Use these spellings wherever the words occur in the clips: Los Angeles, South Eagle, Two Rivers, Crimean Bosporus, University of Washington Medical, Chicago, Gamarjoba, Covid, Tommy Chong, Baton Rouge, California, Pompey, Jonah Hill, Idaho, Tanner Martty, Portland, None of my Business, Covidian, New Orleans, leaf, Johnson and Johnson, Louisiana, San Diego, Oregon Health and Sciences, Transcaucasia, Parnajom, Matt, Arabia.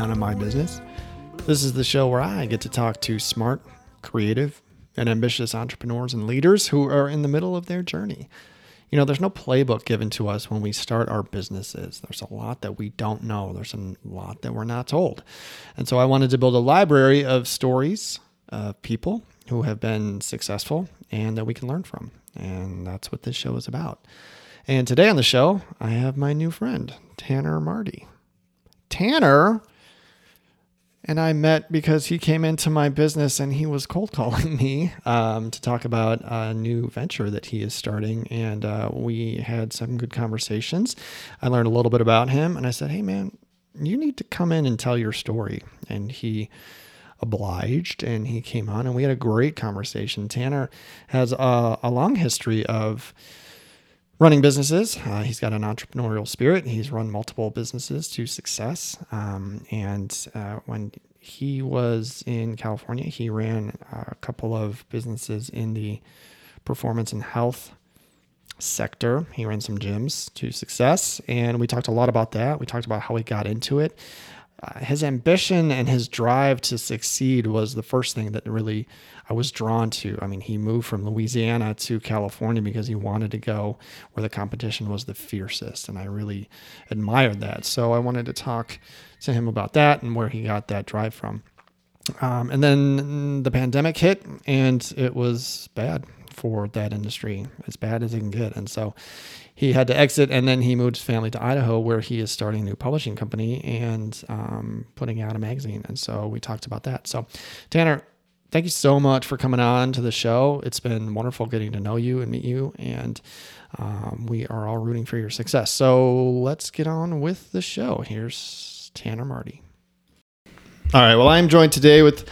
none of my business. This is the show where I get to talk to smart, creative, and ambitious entrepreneurs and leaders who are in the middle of their journey. You know, there's no playbook given to us when we start our businesses. There's a lot that we don't know. There's a lot that we're not told. And so I wanted to build a library of stories of people who have been successful and that we can learn from. And that's what this show is about. And today on the show, I have my new friend, Tanner Martty. Tanner and I met because he came into my business and he was cold calling me to talk about a new venture that he is starting. And we had some good conversations. I learned a little bit about him and I said, hey man, you need to come in and tell your story. And he obliged and he came on and we had a great conversation. Tanner has a long history of running businesses. He's got an entrepreneurial spirit. He's run multiple businesses to success. When he was in California, he ran a couple of businesses in the performance and health sector. He ran some gyms to success. And we talked a lot about that. We talked about how he got into it. His ambition and his drive to succeed was the first thing that really I was drawn to. I mean, he moved from Louisiana to California because he wanted to go where the competition was the fiercest, and I really admired that. So I wanted to talk to him about that and where he got that drive from. And then the pandemic hit, and it was bad for that industry, as bad as it can get. And so he had to exit, and then he moved his family to Idaho, where he is starting a new publishing company and putting out a magazine. And so we talked about that. So Tanner, thank you so much for coming on to the show. It's been wonderful getting to know you and meet you, and we are all rooting for your success. So let's get on with the show. Here's Tanner Martty. All right, well, I'm joined today with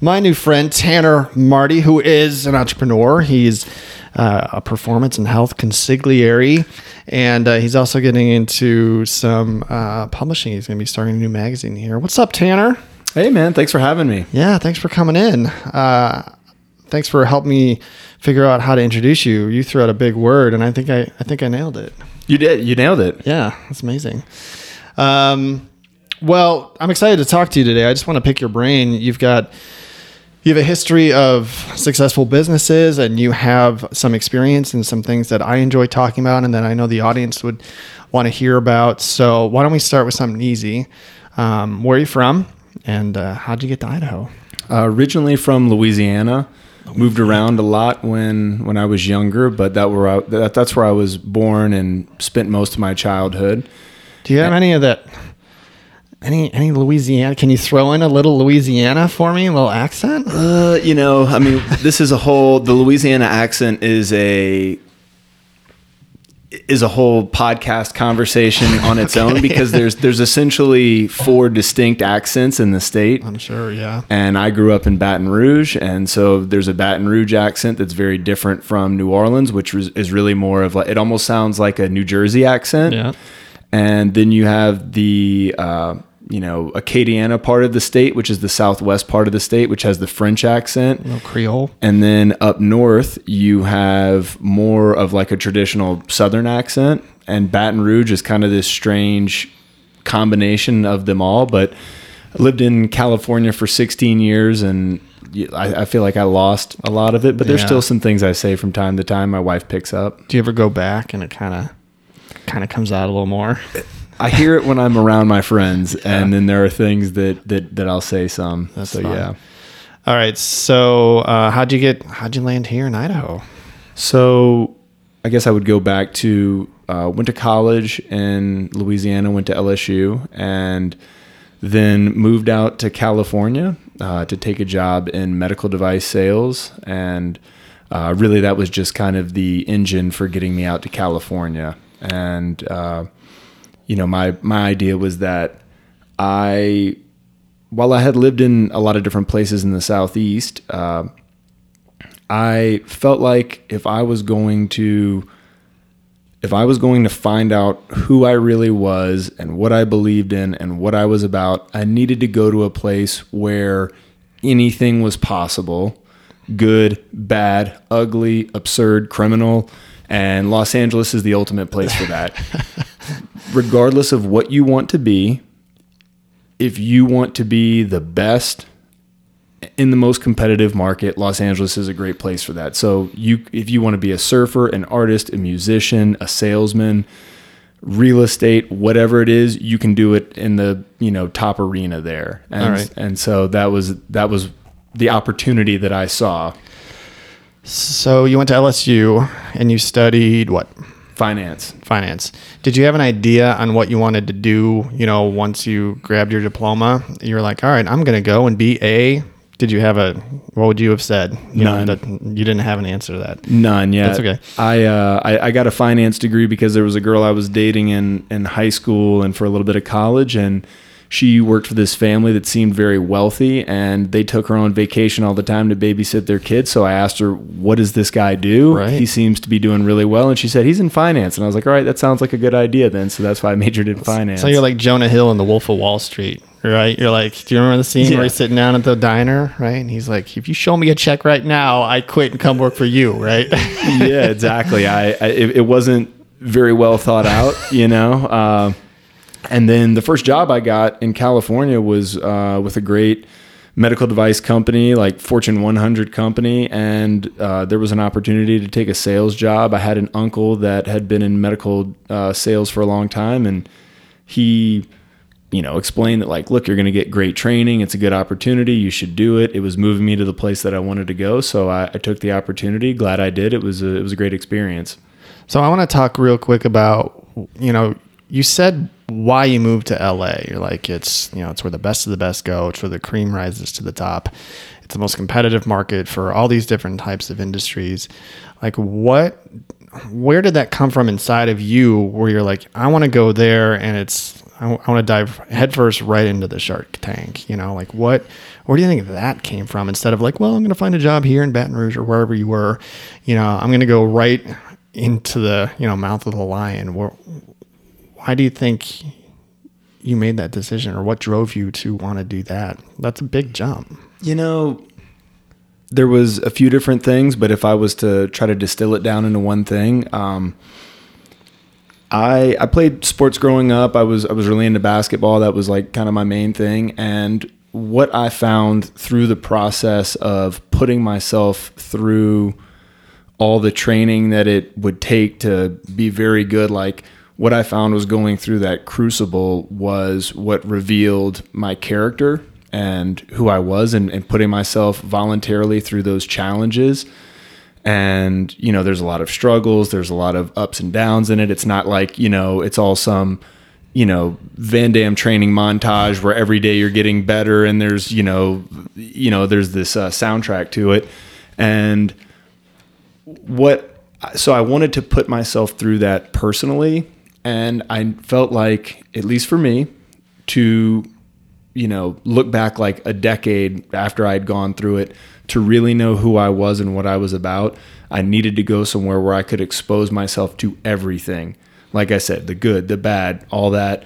my new friend, Tanner Martty, who is an entrepreneur. He's a performance and health consigliere, and he's also getting into some publishing. He's going to be starting a new magazine here. What's up, Tanner? Hey, man. Thanks for having me. Yeah, thanks for coming in. Thanks for helping me figure out how to introduce you. You threw out a big word, and I think I nailed it. You did. You nailed it. Yeah, that's amazing. Well, I'm excited to talk to you today. I just want to pick your brain. You have a history of successful businesses, and you have some experience and some things that I enjoy talking about and that I know the audience would want to hear about. So why don't we start with something easy? Where are you from, and how'd you get to Idaho? Originally from Louisiana. Moved around a lot when I was younger, but that's where I was born and spent most of my childhood. Do you have any of that? Any Louisiana? Can you throw in a little Louisiana for me? A little accent? This is a whole. The Louisiana accent is a whole podcast conversation on its own, because there's essentially four distinct accents in the state. I'm sure, yeah. And I grew up in Baton Rouge, and so there's a Baton Rouge accent that's very different from New Orleans, which is really more of like, it almost sounds like a New Jersey accent. Yeah. And then you have the Acadiana part of the state, which is the southwest part of the state, which has the French accent. A little Creole. And then up north, you have more of like a traditional southern accent. And Baton Rouge is kind of this strange combination of them all. But I lived in California for 16 years, and I feel like I lost a lot of it. But there's still some things I say from time to time my wife picks up. Do you ever go back and it kind of comes out a little more? I hear it when I'm around my friends, and then there are things that I'll say some. That's so fun. Yeah. All right. So how'd you land here in Idaho? So I guess I would go back to, went to college in Louisiana, went to LSU, and then moved out to California to take a job in medical device sales. And really that was just kind of the engine for getting me out to California. And, my idea was that while I had lived in a lot of different places in the Southeast, I felt like if I was going to find out who I really was and what I believed in and what I was about, I needed to go to a place where anything was possible, good, bad, ugly, absurd, criminal. And Los Angeles is the ultimate place for that. Regardless of what you want to be, if you want to be the best in the most competitive market, Los Angeles is a great place for that. So if you want to be a surfer, an artist, a musician, a salesman, real estate, whatever it is, you can do it in the, top arena there. And, all right. And so that was the opportunity that I saw. So you went to LSU and you studied what? Finance. Did you have an idea on what you wanted to do? Once you grabbed your diploma, you were like, all right, I'm going to go and be a, did you have what would you have said? None. You didn't have an answer to that. None. Yeah. That's okay. I got a finance degree because there was a girl I was dating in high school and for a little bit of college. And she worked for this family that seemed very wealthy, and they took her on vacation all the time to babysit their kids. So I asked her, what does this guy do? Right. He seems to be doing really well. And she said, he's in finance. And I was like, all right, that sounds like a good idea then. So that's why I majored in finance. So you're like Jonah Hill in The Wolf of Wall Street, right? You're like, do you remember the scene where he's sitting down at the diner, right? And he's like, if you show me a check right now, I quit and come work for you, right? Yeah, exactly. It wasn't very well thought out, And then the first job I got in California was with a great medical device company, like Fortune 100 company. And there was an opportunity to take a sales job. I had an uncle that had been in medical sales for a long time. And he, explained that like, look, you're going to get great training. It's a good opportunity. You should do it. It was moving me to the place that I wanted to go. So I took the opportunity. Glad I did. It was a great experience. So I want to talk real quick about, you said why you moved to LA. You're like, it's where the best of the best go. It's where the cream rises to the top. It's the most competitive market for all these different types of industries. Like where did that come from inside of you where you're like, I want to go there and I want to dive headfirst right into the shark tank, like where do you think that came from instead of like, well, I'm going to find a job here in Baton Rouge or wherever you were, I'm going to go right into the, mouth of the lion. Why do you think you made that decision or what drove you to want to do that? That's a big jump. There was a few different things, but if I was to try to distill it down into one thing, I played sports growing up. I was really into basketball. That was like kind of my main thing. And what I found through the process of putting myself through all the training that it would take to be very good, like what I found was going through that crucible was what revealed my character and who I was and putting myself voluntarily through those challenges. And, there's a lot of struggles. There's a lot of ups and downs in it. It's not like, it's all some, Van Damme training montage where every day you're getting better and there's, there's this soundtrack to it. And so I wanted to put myself through that personally. And I felt like, at least for me, to, look back like a decade after I'd gone through it to really know who I was and what I was about, I needed to go somewhere where I could expose myself to everything. Like I said, the good, the bad, all that.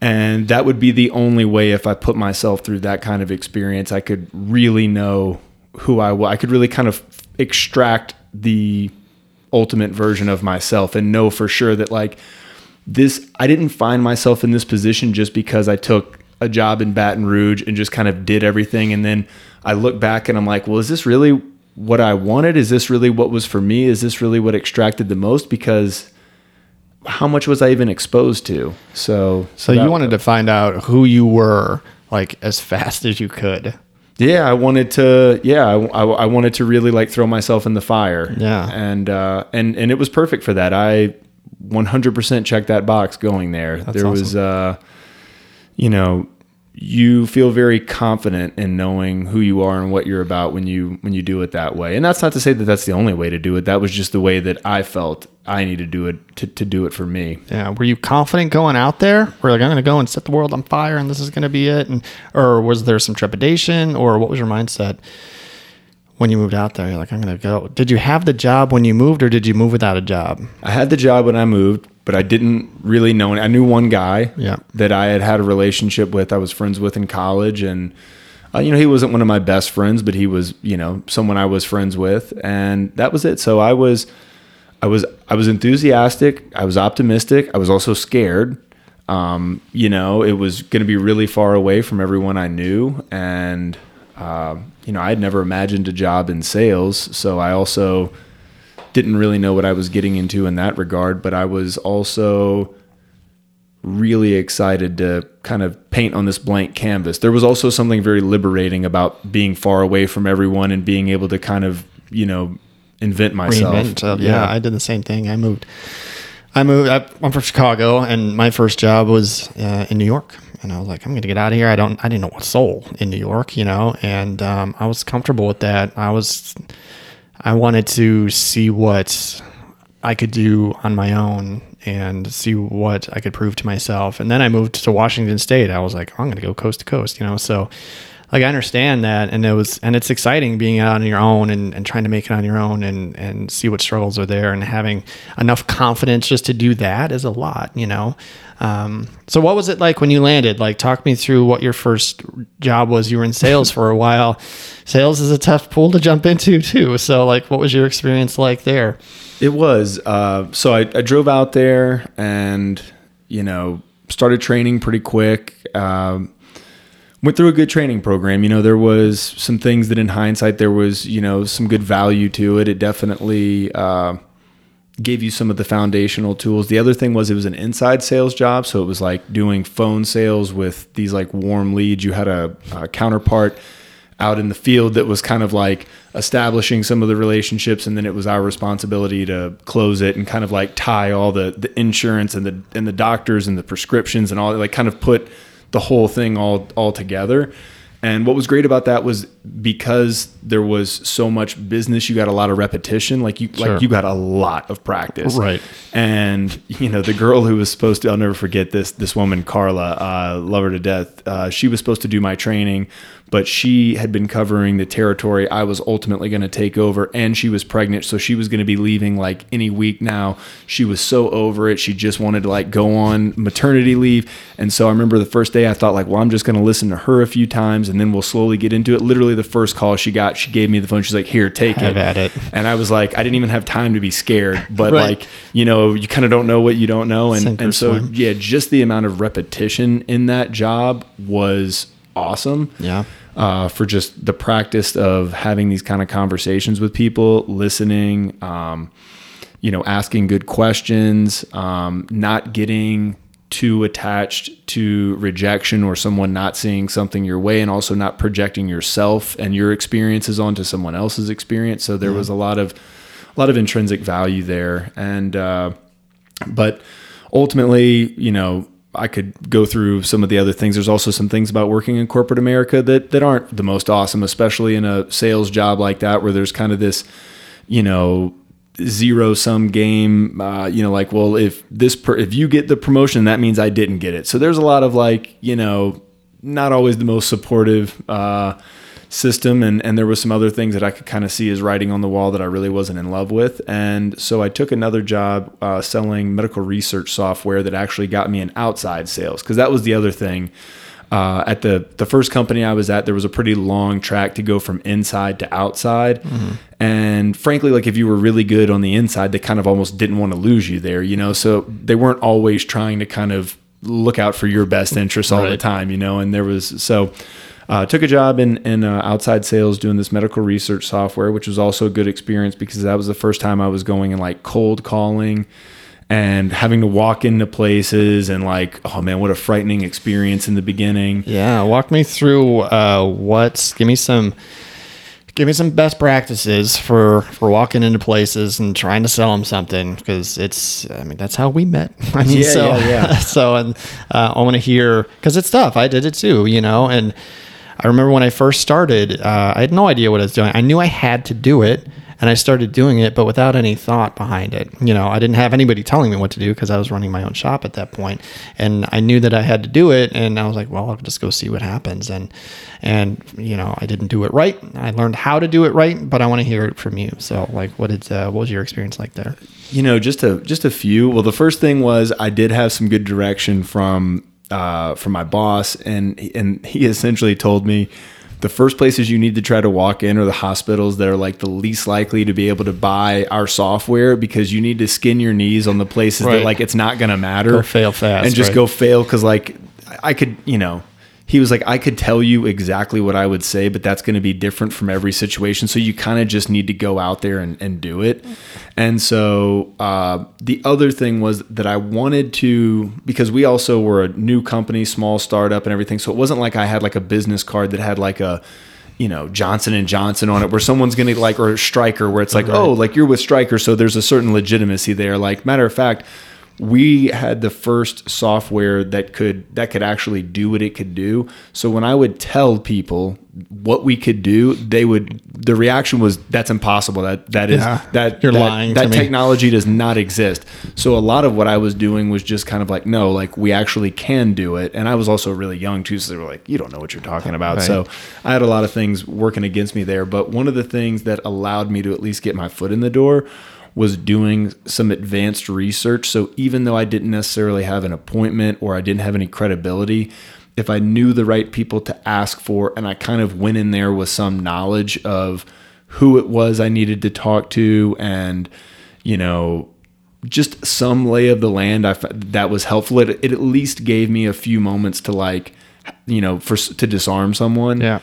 And that would be the only way if I put myself through that kind of experience, I could really know who I was. I could really kind of extract the ultimate version of myself and know for sure that like, I didn't find myself in this position just because I took a job in Baton Rouge and just kind of did everything. And then I look back and I'm like, well, is this really what I wanted? Is this really what was for me? Is this really what extracted the most? Because how much was I even exposed to? So you wanted to find out who you were like as fast as you could. Yeah, I wanted to really like throw myself in the fire. Yeah. And it was perfect for that. I 100% check that box going there. That's there awesome. Was, you feel very confident in knowing who you are and what you're about when you do it that way. And that's not to say that that's the only way to do it. That was just the way that I felt I need to do it to do it for me. Yeah. Were you confident going out there? We're like, I'm going to go and set the world on fire and this is going to be it. Or was there some trepidation or what was your mindset? When you moved out there, you're like, I'm going to go. Did you have the job when you moved or did you move without a job? I had the job when I moved, but I didn't really know. I knew one guy that I had a relationship with, I was friends with in college. And, he wasn't one of my best friends, but he was, someone I was friends with. And that was it. So I was enthusiastic. I was optimistic. I was also scared. You know, it was going to be really far away from everyone I knew. And, you know, I had never imagined a job in sales. So I also didn't really know what I was getting into in that regard. But I was also really excited to kind of paint on this blank canvas. There was also something very liberating about being far away from everyone and being able to kind of, you know, invent myself. Yeah, I did the same thing. I moved. I'm from Chicago, and my first job was in New York. And I was like, I'm going to get out of here. I didn't know what soul in New York, you know. And I was comfortable with that. I wanted to see what I could do on my own and see what I could prove to myself. And then I moved to Washington State. I was like, I'm going to go coast to coast, you know. So, like, I understand that, and it's exciting being out on your own and trying to make it on your own and see what struggles are there, and having enough confidence just to do that is a lot, you know? So what was it like when you landed? Like, talk me through what your first job was. You were in sales for a while. Sales is a tough pool to jump into too. So, like, what was your experience like there? It was, so I drove out there and, you know, started training pretty quick. Went through a good training program. You know, there was some things that in hindsight there was, you know, some good value to it. It definitely gave you some of the foundational tools. The other thing was it was an inside sales job. So it was like doing phone sales with these like warm leads. You had a counterpart out in the field that was kind of like establishing some of the relationships, and then it was our responsibility to close it and kind of like tie all the insurance and the doctors and the prescriptions and all, like kind of put the whole thing all together. And what was great about that was because there was so much business, you got a lot of repetition. Like you got a lot of practice. Right. And, you know, the girl who was supposed to, I'll never forget this woman, Carla, love her to death. She was supposed to do my training, but she had been covering the territory I was ultimately going to take over, and she was pregnant. So she was going to be leaving like any week now. She was so over it. She just wanted to like go on maternity leave. And so I remember the first day I thought like, well, I'm just going to listen to her a few times, and then we'll slowly get into it. Literally the first call she got, she gave me the phone. She's like, here, take it. Have at it. And I was like, I didn't even have time to be scared, but right. Like, you know, you kind of don't know what you don't know. And so, yeah, just the amount of repetition in that job was awesome. Yeah. For just the practice of having these kind of conversations with people, listening, you know, asking good questions, not getting too attached to rejection or someone not seeing something your way, and also not projecting yourself and your experiences onto someone else's experience. So there was a lot of intrinsic value there. And, but ultimately, you know, I could go through some of the other things. There's also some things about working in corporate America that aren't the most awesome, especially in a sales job like that, where there's kind of this, you know, zero-sum game, you know, like, well, if you get the promotion, that means I didn't get it. So there's a lot of like, you know, not always the most supportive system. And there was some other things that I could kind of see as writing on the wall that I really wasn't in love with. And so I took another job selling medical research software that actually got me an outside sales, because that was the other thing. At the first company I was at, there was a pretty long track to go from inside to outside. Mm-hmm. And frankly, like if you were really good on the inside, they kind of almost didn't want to lose you there, you know? So they weren't always trying to kind of look out for your best interests all the time, you know? And there was, so took a job in outside sales doing this medical research software, which was also a good experience because that was the first time I was going and like cold calling and having to walk into places and like, oh man, what a frightening experience in the beginning. Yeah. Walk me through, give me some best practices for walking into places and trying to sell them something. Cause that's how we met. I mean, yeah. So, and, I want to hear, cause it's tough. I did it too, you know? And I remember when I first started, I had no idea what I was doing. I knew I had to do it. And I started doing it, but without any thought behind it. You know, I didn't have anybody telling me what to do because I was running my own shop at that point. And I knew that I had to do it. And I was like, well, I'll just go see what happens. And you know, I didn't do it right. I learned how to do it right, but I want to hear it from you. So like, what was your experience like there? You know, just a few. Well, the first thing was I did have some good direction from my boss. And he essentially told me, the first places you need to try to walk in are the hospitals that are like the least likely to be able to buy our software, because you need to skin your knees on the places that like it's not going to matter. Go fail fast. And just go fail, because like I could, you know, he was like, I could tell you exactly what I would say, but that's going to be different from every situation. So you kind of just need to go out there and do it. And so the other thing was that I wanted to, because we also were a new company, small startup and everything. So it wasn't like I had like a business card that had like a, you know, Johnson and Johnson on it, where someone's going to like, or Stryker, where it's like, oh, like you're with Stryker. So there's a certain legitimacy there. Like, matter of fact, we had the first software that could actually do what it could do. So when I would tell people what we could do, the reaction was, that's impossible. That you're lying. That technology does not exist. So a lot of what I was doing was just kind of like, no, like we actually can do it. And I was also really young too. So they were like, you don't know what you're talking about. Right. So I had a lot of things working against me there. But one of the things that allowed me to at least get my foot in the door was doing some advanced research. So even though I didn't necessarily have an appointment or I didn't have any credibility, if I knew the right people to ask for, and I kind of went in there with some knowledge of who it was I needed to talk to, and, you know, just some lay of the land, that was helpful. It at least gave me a few moments to, like, you know, to disarm someone. Yeah.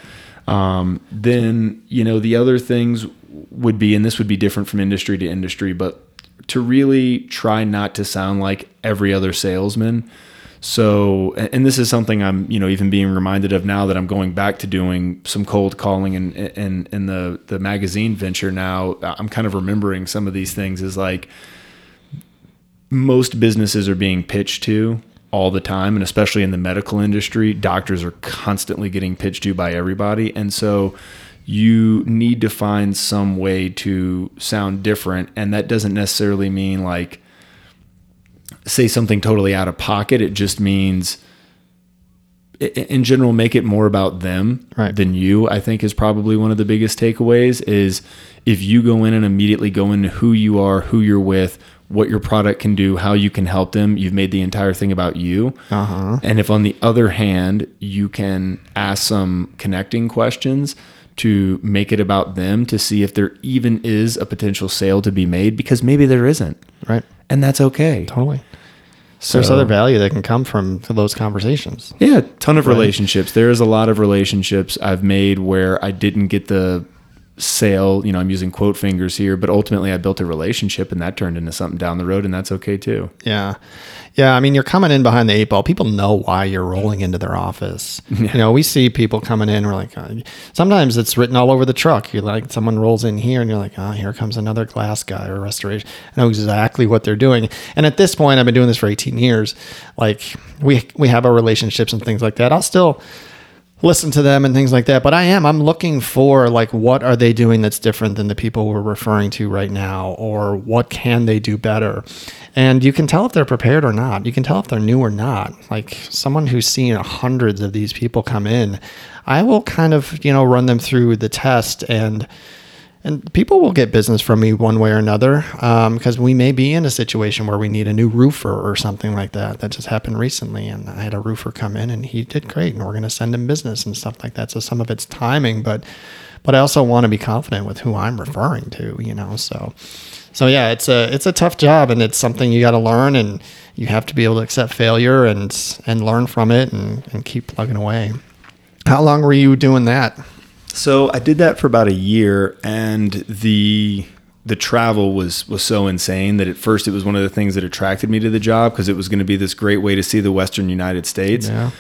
Then, you know, the other things would be, and this would be different from industry to industry, but to really try not to sound like every other salesman. So, and this is something I'm, you know, even being reminded of now that I'm going back to doing some cold calling in the magazine venture now. I'm kind of remembering some of these things is like, most businesses are being pitched to all the time. And especially in the medical industry, doctors are constantly getting pitched to by everybody. And so you need to find some way to sound different. And that doesn't necessarily mean like say something totally out of pocket. It just means in general, make it more about them than you, I think, is probably one of the biggest takeaways. Is if you go in and immediately go into who you are, who you're with, what your product can do, how you can help them, you've made the entire thing about you. Uh-huh. And if on the other hand, you can ask some connecting questions to make it about them, to see if there even is a potential sale to be made, because maybe there isn't. Right. And that's okay. Totally. So there's other value that can come from those conversations. Yeah. Ton of relationships. There is a lot of relationships I've made where I didn't get the sale, you know, I'm using quote fingers here, but ultimately I built a relationship and that turned into something down the road, and that's okay too. Yeah. Yeah. I mean, you're coming in behind the eight ball. People know why you're rolling into their office. Yeah. You know, we see people coming in, we're like, sometimes it's written all over the truck. You're like, someone rolls in here and you're like, oh, here comes another glass guy or restoration. I know exactly what they're doing. And at this point, I've been doing this for 18 years. Like we have our relationships and things like that. I'll still listen to them and things like that. But I'm looking for, like, what are they doing that's different than the people we're referring to right now? Or what can they do better? And you can tell if they're prepared or not. You can tell if they're new or not. Like someone who's seen hundreds of these people come in, I will kind of, you know, run them through the test, and people will get business from me one way or another, because we may be in a situation where we need a new roofer or something like that. That just happened recently, and I had a roofer come in, and he did great, and we're going to send him business and stuff like that. So some of it's timing, but I also want to be confident with who I'm referring to, you know. So yeah, it's a tough job, and it's something you got to learn, and you have to be able to accept failure and learn from it and keep plugging away. How long were you doing that? So I did that for about a year, and the travel was so insane that at first it was one of the things that attracted me to the job, because it was going to be this great way to see the Western United States. Yeah.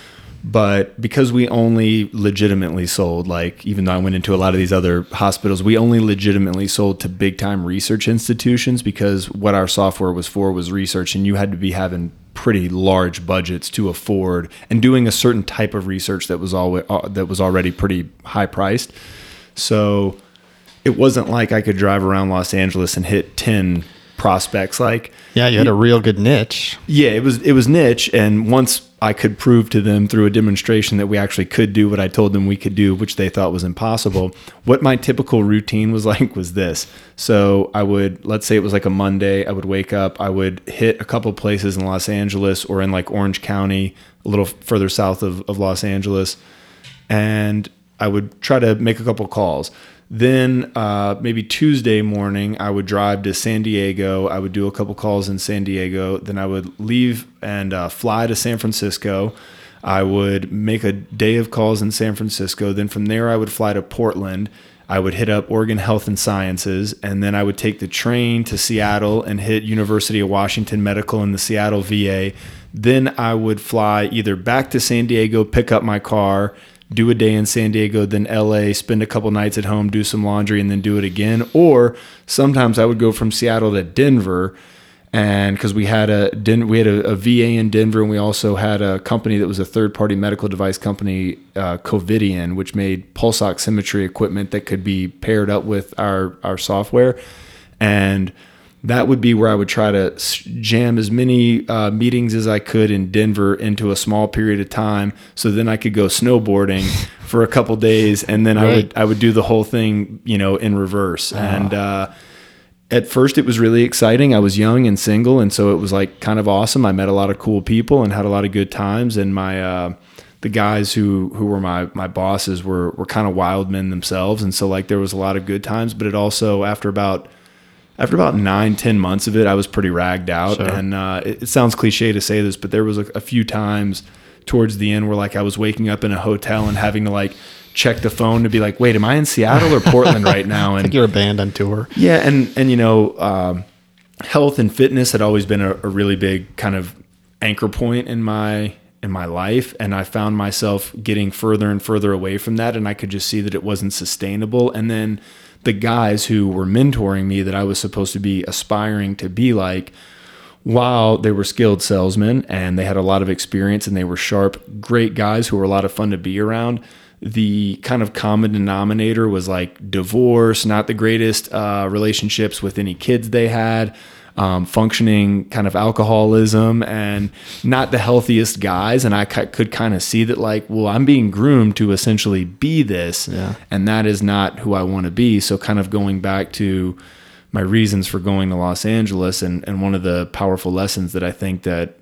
But because we only legitimately sold, like, even though I went into a lot of these other hospitals, we only legitimately sold to big time research institutions, because what our software was for was research, and you had to be having pretty large budgets to afford and doing a certain type of research that was already pretty high priced. So it wasn't like I could drive around Los Angeles and hit 10 prospects. Like, yeah, you had a real good niche. Yeah, it was niche. And once I could prove to them through a demonstration that we actually could do what I told them we could do, which they thought was impossible, what my typical routine was like was this. So I would, let's say it was like a Monday, I would wake up, I would hit a couple places in Los Angeles or in like Orange County, a little further south of Los Angeles. And I would try to make a couple calls. Then maybe Tuesday morning, I would drive to San Diego. I would do a couple calls in San Diego. Then I would leave and fly to San Francisco. I would make a day of calls in San Francisco. Then from there, I would fly to Portland. I would hit up Oregon Health and Sciences, and then I would take the train to Seattle and hit University of Washington Medical and the Seattle VA. Then I would fly either back to San Diego, pick up my car, do a day in San Diego, then LA, spend a couple nights at home, do some laundry, and then do it again. Or sometimes I would go from Seattle to Denver, and because we had a VA in Denver, and we also had a company that was a third-party medical device company, Covidian, which made pulse oximetry equipment that could be paired up with our software. And that would be where I would try to jam as many meetings as I could in Denver into a small period of time. So then I could go snowboarding for a couple days, and then right. I would do the whole thing, in reverse. Uh-huh. And, at first it was really exciting. I was young and single. And so it was like kind of awesome. I met a lot of cool people and had a lot of good times. And my, the guys who were my bosses were kind of wild men themselves. And so like there was a lot of good times, but it also after about 9-10 months of it, I was pretty ragged out. Sure. And, it sounds cliche to say this, but there was a few times towards the end where like I was waking up in a hotel and having to like check the phone to be like, wait, am I in Seattle or Portland right now? And I think you're a band on tour. Yeah. And health and fitness had always been a really big kind of anchor point in my life. And I found myself getting further and further away from that. And I could just see that it wasn't sustainable. And then the guys who were mentoring me that I was supposed to be aspiring to be like, while they were skilled salesmen and they had a lot of experience and they were sharp, great guys who were a lot of fun to be around, the kind of common denominator was like divorce, not the greatest relationships with any kids they had, functioning kind of alcoholism, and not the healthiest guys. And I could kind of see that like, well, I'm being groomed to essentially be this, yeah. And that is not who I want to be. So kind of going back to my reasons for going to Los Angeles, and one of the powerful lessons that I think that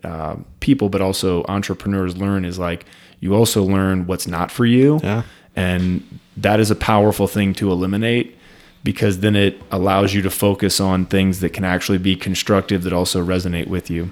people, but also entrepreneurs learn is like, you also learn what's not for you. Yeah. And that is a powerful thing to eliminate, because then it allows you to focus on things that can actually be constructive that also resonate with you.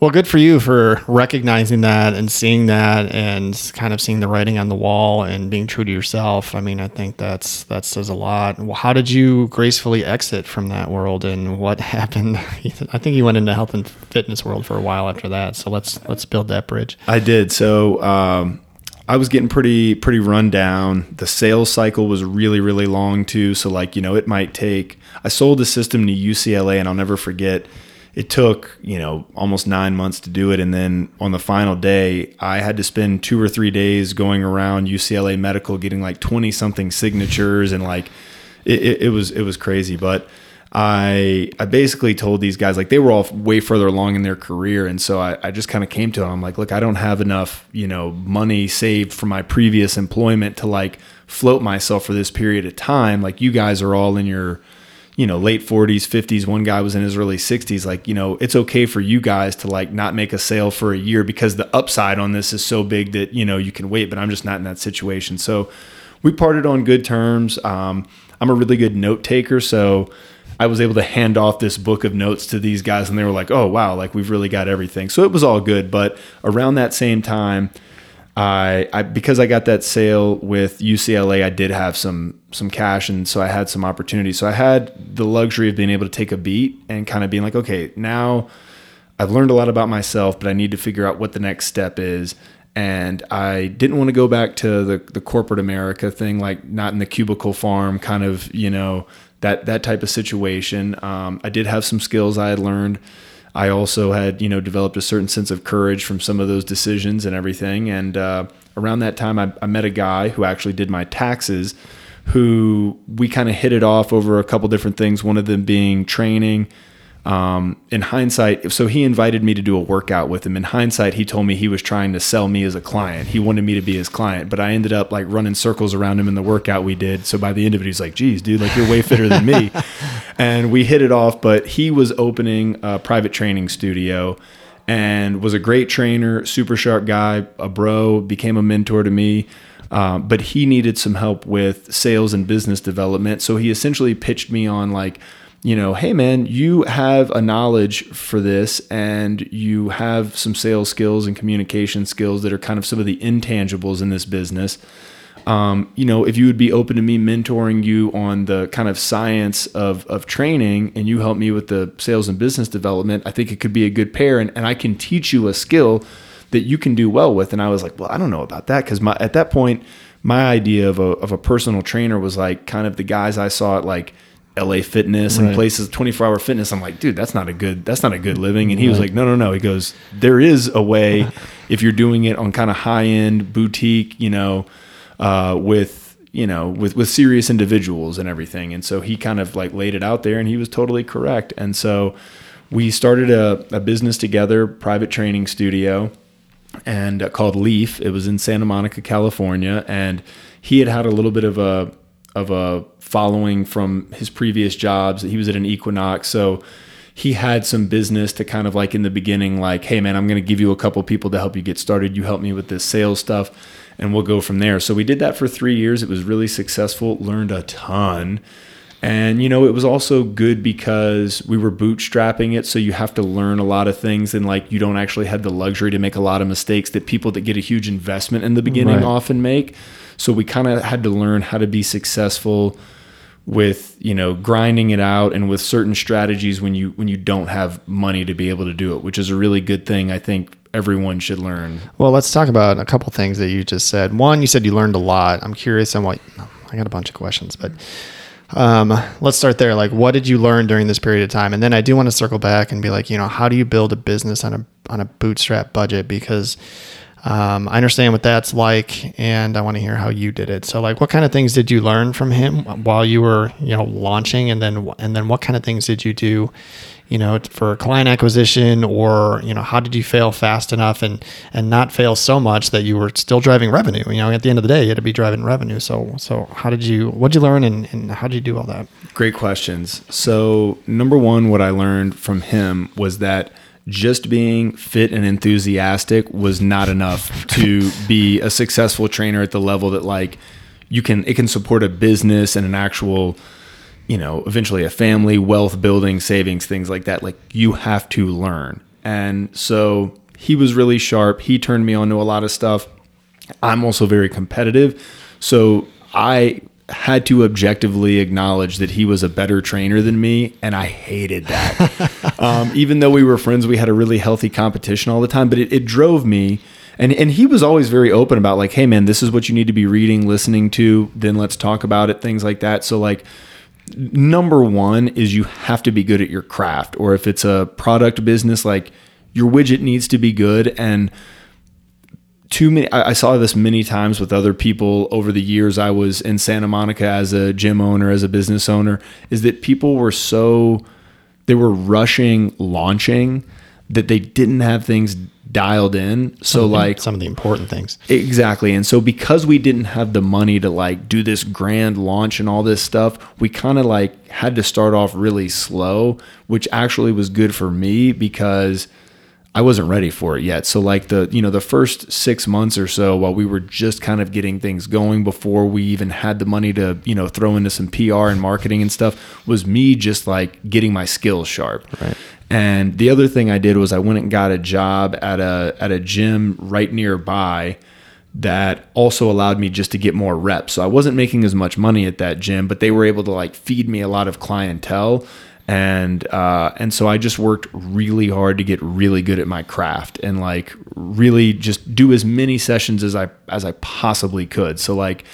Well, good for you for recognizing that and seeing that and kind of seeing the writing on the wall and being true to yourself. I mean, I think that says a lot. How did you gracefully exit from that world, and what happened? I think you went into health and fitness world for a while after that. So let's build that bridge. I did. So, I was getting pretty run down. The sales cycle was really, really long too. So like, I sold the system to UCLA, and I'll never forget, it took, almost 9 months to do it. And then on the final day, I had to spend 2 or 3 days going around UCLA Medical, getting like 20 something signatures. And like, it was crazy. But I basically told these guys, like, they were all way further along in their career. And so I just kind of came to them. I'm like, look, I don't have enough, money saved from my previous employment to like float myself for this period of time. Like, you guys are all in your late 40s, 50s. One guy was in his early 60s. Like, it's okay for you guys to like not make a sale for a year, because the upside on this is so big that, you can wait, but I'm just not in that situation. So we parted on good terms. I'm a really good note taker. So I was able to hand off this book of notes to these guys, and they were like, oh, wow, like we've really got everything. So it was all good. But around that same time, because I got that sale with UCLA, I did have some cash, and so I had some opportunity. So I had the luxury of being able to take a beat and kind of being like, okay, now I've learned a lot about myself, but I need to figure out what the next step is. And I didn't want to go back to the corporate America thing, like not in the cubicle farm kind of, that type of situation. I did have some skills I had learned. I also had, developed a certain sense of courage from some of those decisions and everything. And around that time, I met a guy who actually did my taxes, who we kind of hit it off over a couple different things, one of them being training. In hindsight, so he invited me to do a workout with him. In hindsight, he told me he was trying to sell me as a client. He wanted me to be his client, but I ended up like running circles around him in the workout we did. So by the end of it, he's like, geez, dude, like you're way fitter than me. And we hit it off, but he was opening a private training studio and was a great trainer, super sharp guy, a bro, became a mentor to me. But he needed some help with sales and business development. So he essentially pitched me on like, you know, hey man, you have a knowledge for this and you have some sales skills and communication skills that are kind of some of the intangibles in this business. You know, if you would be open to me mentoring you on the kind of science of training and you help me with the sales and business development, I think it could be a good pair, and I can teach you a skill that you can do well with. And I was like, well, I don't know about that. Cause at that point, my idea of a personal trainer was like kind of the guys I saw at like LA Fitness, right, and places, 24-hour fitness. I'm like, dude, that's not a good living. And he was like, no. He goes, there is a way if you're doing it on kind of high end boutique, you know, with serious individuals and everything. And so he kind of like laid it out there, and he was totally correct. And so we started a business together, private training studio, and called Leaf. It was in Santa Monica, California. And he had a little bit of a following from his previous jobs. He was at an Equinox. So he had some business to kind of like in the beginning, like, hey man, I'm going to give you a couple people to help you get started. You help me with this sales stuff, and we'll go from there. So we did that for 3 years. It was really successful, learned a ton. And, you know, it was also good because we were bootstrapping it. So you have to learn a lot of things, and like, you don't actually have the luxury to make a lot of mistakes that people that get a huge investment in the beginning often make. So we kind of had to learn how to be successful with, you know, grinding it out and with certain strategies when you don't have money to be able to do it, which is a really good thing. I think everyone should learn. Well, let's talk about a couple things that you just said. One, you said you learned a lot. I'm curious on what, I got a bunch of questions, but let's start there. Like, what did you learn during this period of time? And then I do want to circle back and be like, you know, how do you build a business on a bootstrap budget? Because, I understand what that's like, and I want to hear how you did it. So like, what kind of things did you learn from him while you were, you know, launching? And then what kind of things did you do, you know, for client acquisition, or, you know, how did you fail fast enough and not fail so much that you were still driving revenue? You know, at the end of the day, you had to be driving revenue. So what'd you learn, and how did you do all that? Great questions. So number one, what I learned from him was that just being fit and enthusiastic was not enough to be a successful trainer at the level that like it can support a business and an actual, you know, eventually a family, wealth building, savings, things like that. Like, you have to learn. And so he was really sharp. He turned me on to a lot of stuff. I'm also very competitive. So I had to objectively acknowledge that he was a better trainer than me, and I hated that. Even though we were friends, we had a really healthy competition all the time, but it drove me. And he was always very open about like, hey man, this is what you need to be reading, listening to, then let's talk about it, things like that. So like, number one is you have to be good at your craft, or if it's a product business, like your widget needs to be good. And I saw this many times with other people over the years I was in Santa Monica as a gym owner, as a business owner, is that people were they were rushing launching that they didn't have things dialed in. So like some of the important things. Exactly. And so because we didn't have the money to like do this grand launch and all this stuff, we kind of like had to start off really slow, which actually was good for me because I wasn't ready for it yet. So like the first 6 months or so, while we were just kind of getting things going before we even had the money to, you know, throw into some PR and marketing and stuff, was me just like getting my skills sharp. Right. And the other thing I did was I went and got a job at a gym right nearby that also allowed me just to get more reps. So I wasn't making as much money at that gym, but they were able to like feed me a lot of clientele. And so I just worked really hard to get really good at my craft and like really just do as many sessions as I possibly could. So like,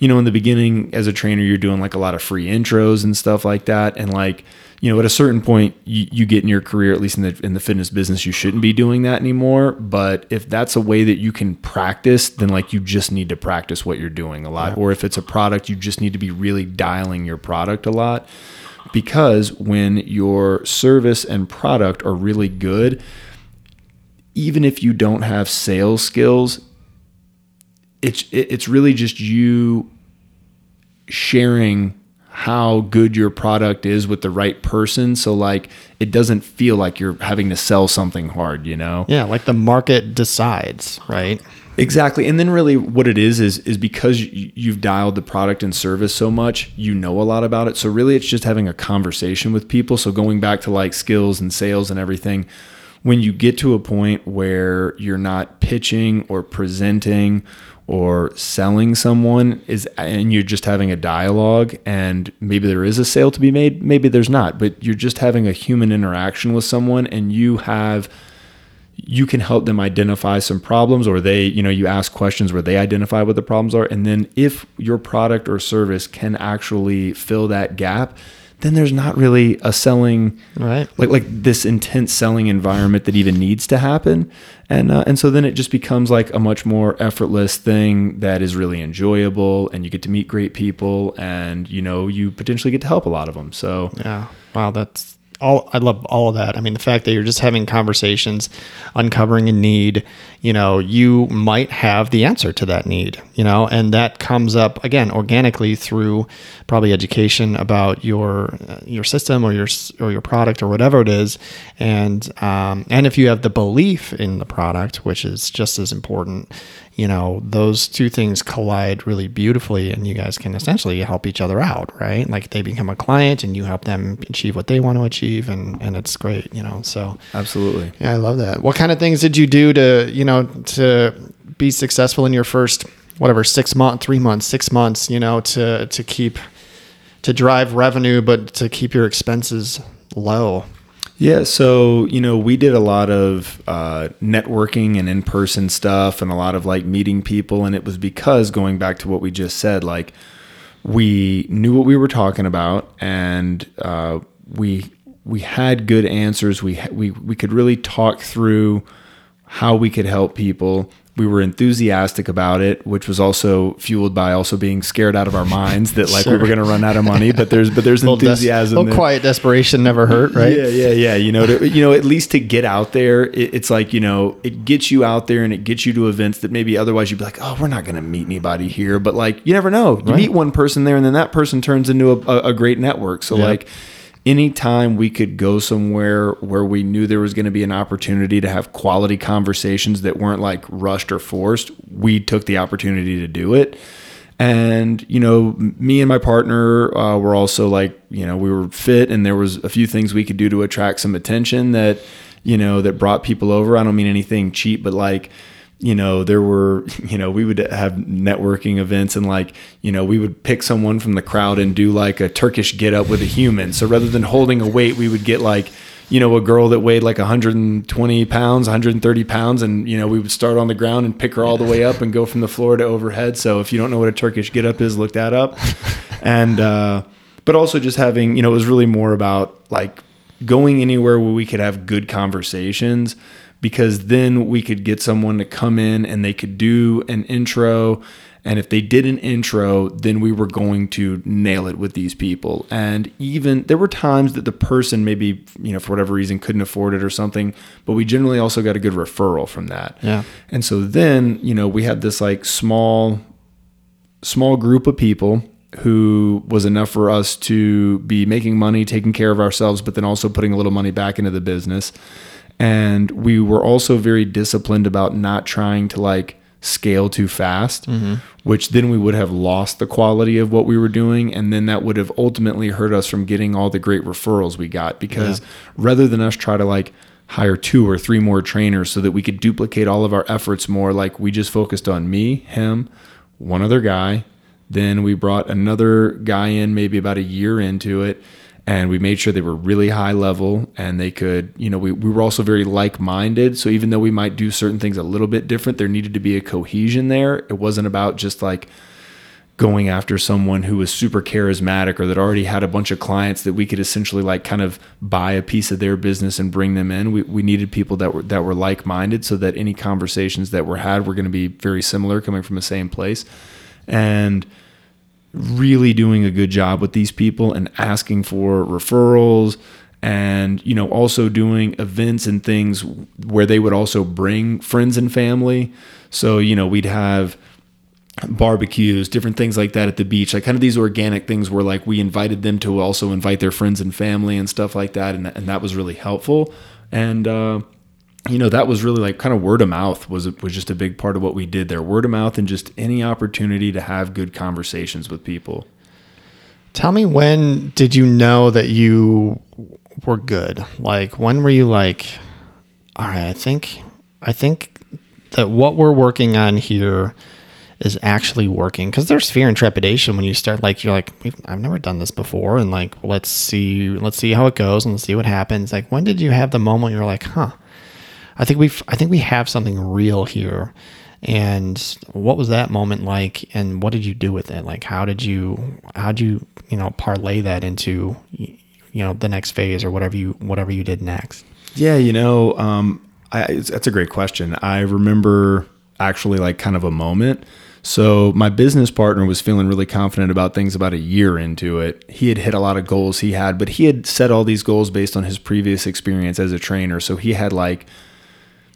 you know, in the beginning as a trainer, you're doing like a lot of free intros and stuff like that. And like, you know, at a certain point you get in your career, at least in the fitness business, you shouldn't be doing that anymore. But if that's a way that you can practice, then like you just need to practice what you're doing a lot. Yeah. Or if it's a product, you just need to be really dialing your product a lot. Because when your service and product are really good, even if you don't have sales skills, it's really just you sharing how good your product is with the right person. So like, it doesn't feel like you're having to sell something hard, you know? Yeah, like the market decides, right? Exactly. And then really what it is because you've dialed the product and service so much, you know a lot about it. So really it's just having a conversation with people. So going back to like skills and sales and everything, when you get to a point where you're not pitching or presenting or selling someone and you're just having a dialogue, and maybe there is a sale to be made, maybe there's not, but you're just having a human interaction with someone, and you can help them identify some problems, or they, you ask questions where they identify what the problems are. And then if your product or service can actually fill that gap, then there's not really a selling, right? Like this intense selling environment that even needs to happen. And so then it just becomes like a much more effortless thing that is really enjoyable, and you get to meet great people, and you potentially get to help a lot of them. So yeah, wow. That's all. I love all of that. I mean, the fact that you're just having conversations, uncovering a need, you might have the answer to that need, and that comes up again, organically through probably education about your system or your product or whatever it is. And if you have the belief in the product, which is just as important, those two things collide really beautifully, and you guys can essentially help each other out, right? Like they become a client and you help them achieve what they want to achieve, and it's great, so. Absolutely. Yeah, I love that. What kind of things did you do to, to be successful in your first, 6 months, to drive revenue, but to keep your expenses low? Yeah. So, we did a lot of networking and in-person stuff, and a lot of like meeting people. And it was because, going back to what we just said, like we knew what we were talking about, and we had good answers. We could really talk through how we could help people. We were enthusiastic about it, which was also fueled by also being scared out of our minds that like sure. we were going to run out of money, but there's enthusiasm. Quiet desperation never hurt, right? Yeah. At least to get out there, it's like, it gets you out there, and it gets you to events that maybe otherwise you'd be like, oh, we're not going to meet anybody here. But like, you never know. You right. meet one person there, and then that person turns into a great network. So yep. like, anytime we could go somewhere where we knew there was going to be an opportunity to have quality conversations that weren't like rushed or forced, we took the opportunity to do it. And, me and my partner were also like, we were fit, and there was a few things we could do to attract some attention that, that brought people over. I don't mean anything cheap, but like, there were, we would have networking events, and like, we would pick someone from the crowd and do like a Turkish get up with a human. So rather than holding a weight, we would get like, a girl that weighed like 120 pounds, 130 pounds. And, we would start on the ground and pick her all the way up and go from the floor to overhead. So if you don't know what a Turkish get up is, look that up. And, but also just having, it was really more about like going anywhere where we could have good conversations, because then we could get someone to come in and they could do an intro. And if they did an intro, then we were going to nail it with these people. And even there were times that the person maybe, for whatever reason couldn't afford it or something, but we generally also got a good referral from that. Yeah. And so then, we had this like small group of people who was enough for us to be making money, taking care of ourselves, but then also putting a little money back into the business. And we were also very disciplined about not trying to like scale too fast, mm-hmm. which then we would have lost the quality of what we were doing. And then that would have ultimately hurt us from getting all the great referrals we got, because yeah. rather than us try to like hire 2 or 3 more trainers so that we could duplicate all of our efforts more, like we just focused on me, him, one other guy. Then we brought another guy in maybe about a year into it. And we made sure they were really high level, and they could, we were also very like-minded. So even though we might do certain things a little bit different, there needed to be a cohesion there. It wasn't about just like going after someone who was super charismatic or that already had a bunch of clients that we could essentially like kind of buy a piece of their business and bring them in. We needed people that were like-minded, so that any conversations that were had were going to be very similar, coming from the same place. And really doing a good job with these people and asking for referrals, and, also doing events and things where they would also bring friends and family. So, we'd have barbecues, different things like that at the beach, like kind of these organic things where like we invited them to also invite their friends and family and stuff like that. And that was really helpful. And, you know, that was really like kind of word of mouth was just a big part of what we did there. Word of mouth and just any opportunity to have good conversations with people. Tell me, when did you know that you were good? Like, when were you like, all right, I think that what we're working on here is actually working? Because there's fear and trepidation when you start, like, you're like, I've never done this before, and like, let's see how it goes and let's see what happens. Like, when did you have the moment you're like, huh, I think we have something real here? And what was that moment like, and what did you do with it? Like, how did you parlay that into, you know, the next phase or whatever you did next? Yeah. You know, that's a great question. I remember actually like kind of a moment. So my business partner was feeling really confident about things about a year into it. He had hit a lot of goals he had, but he had set all these goals based on his previous experience as a trainer. So he had like,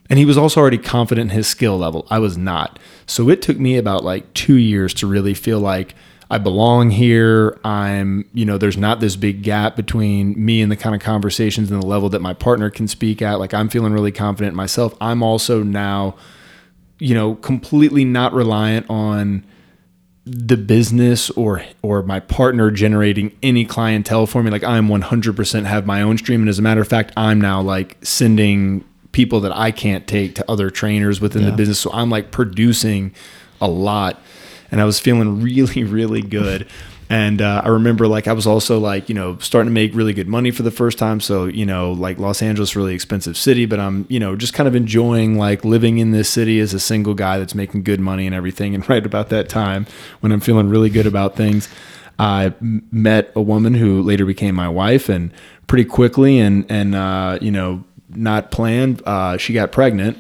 and he was also already confident in his skill level. I was not. So it took me about like 2 years to really feel like I belong here. There's not this big gap between me and the kind of conversations and the level that my partner can speak at. Like, I'm feeling really confident in myself. I'm also now, you know, completely not reliant on the business or my partner generating any clientele for me. Like, I'm 100% have my own stream. And as a matter of fact, I'm now like sending people that I can't take to other trainers within the business. So I'm like producing a lot, and I was feeling really, really good. And I remember, like, I was also like, you know, starting to make really good money for the first time. So, you know, like, Los Angeles, really expensive city, but I'm, you know, just kind of enjoying like living in this city as a single guy that's making good money and everything. And right about that time, when I'm feeling really good about things, I met a woman who later became my wife, and pretty quickly and not planned, she got pregnant.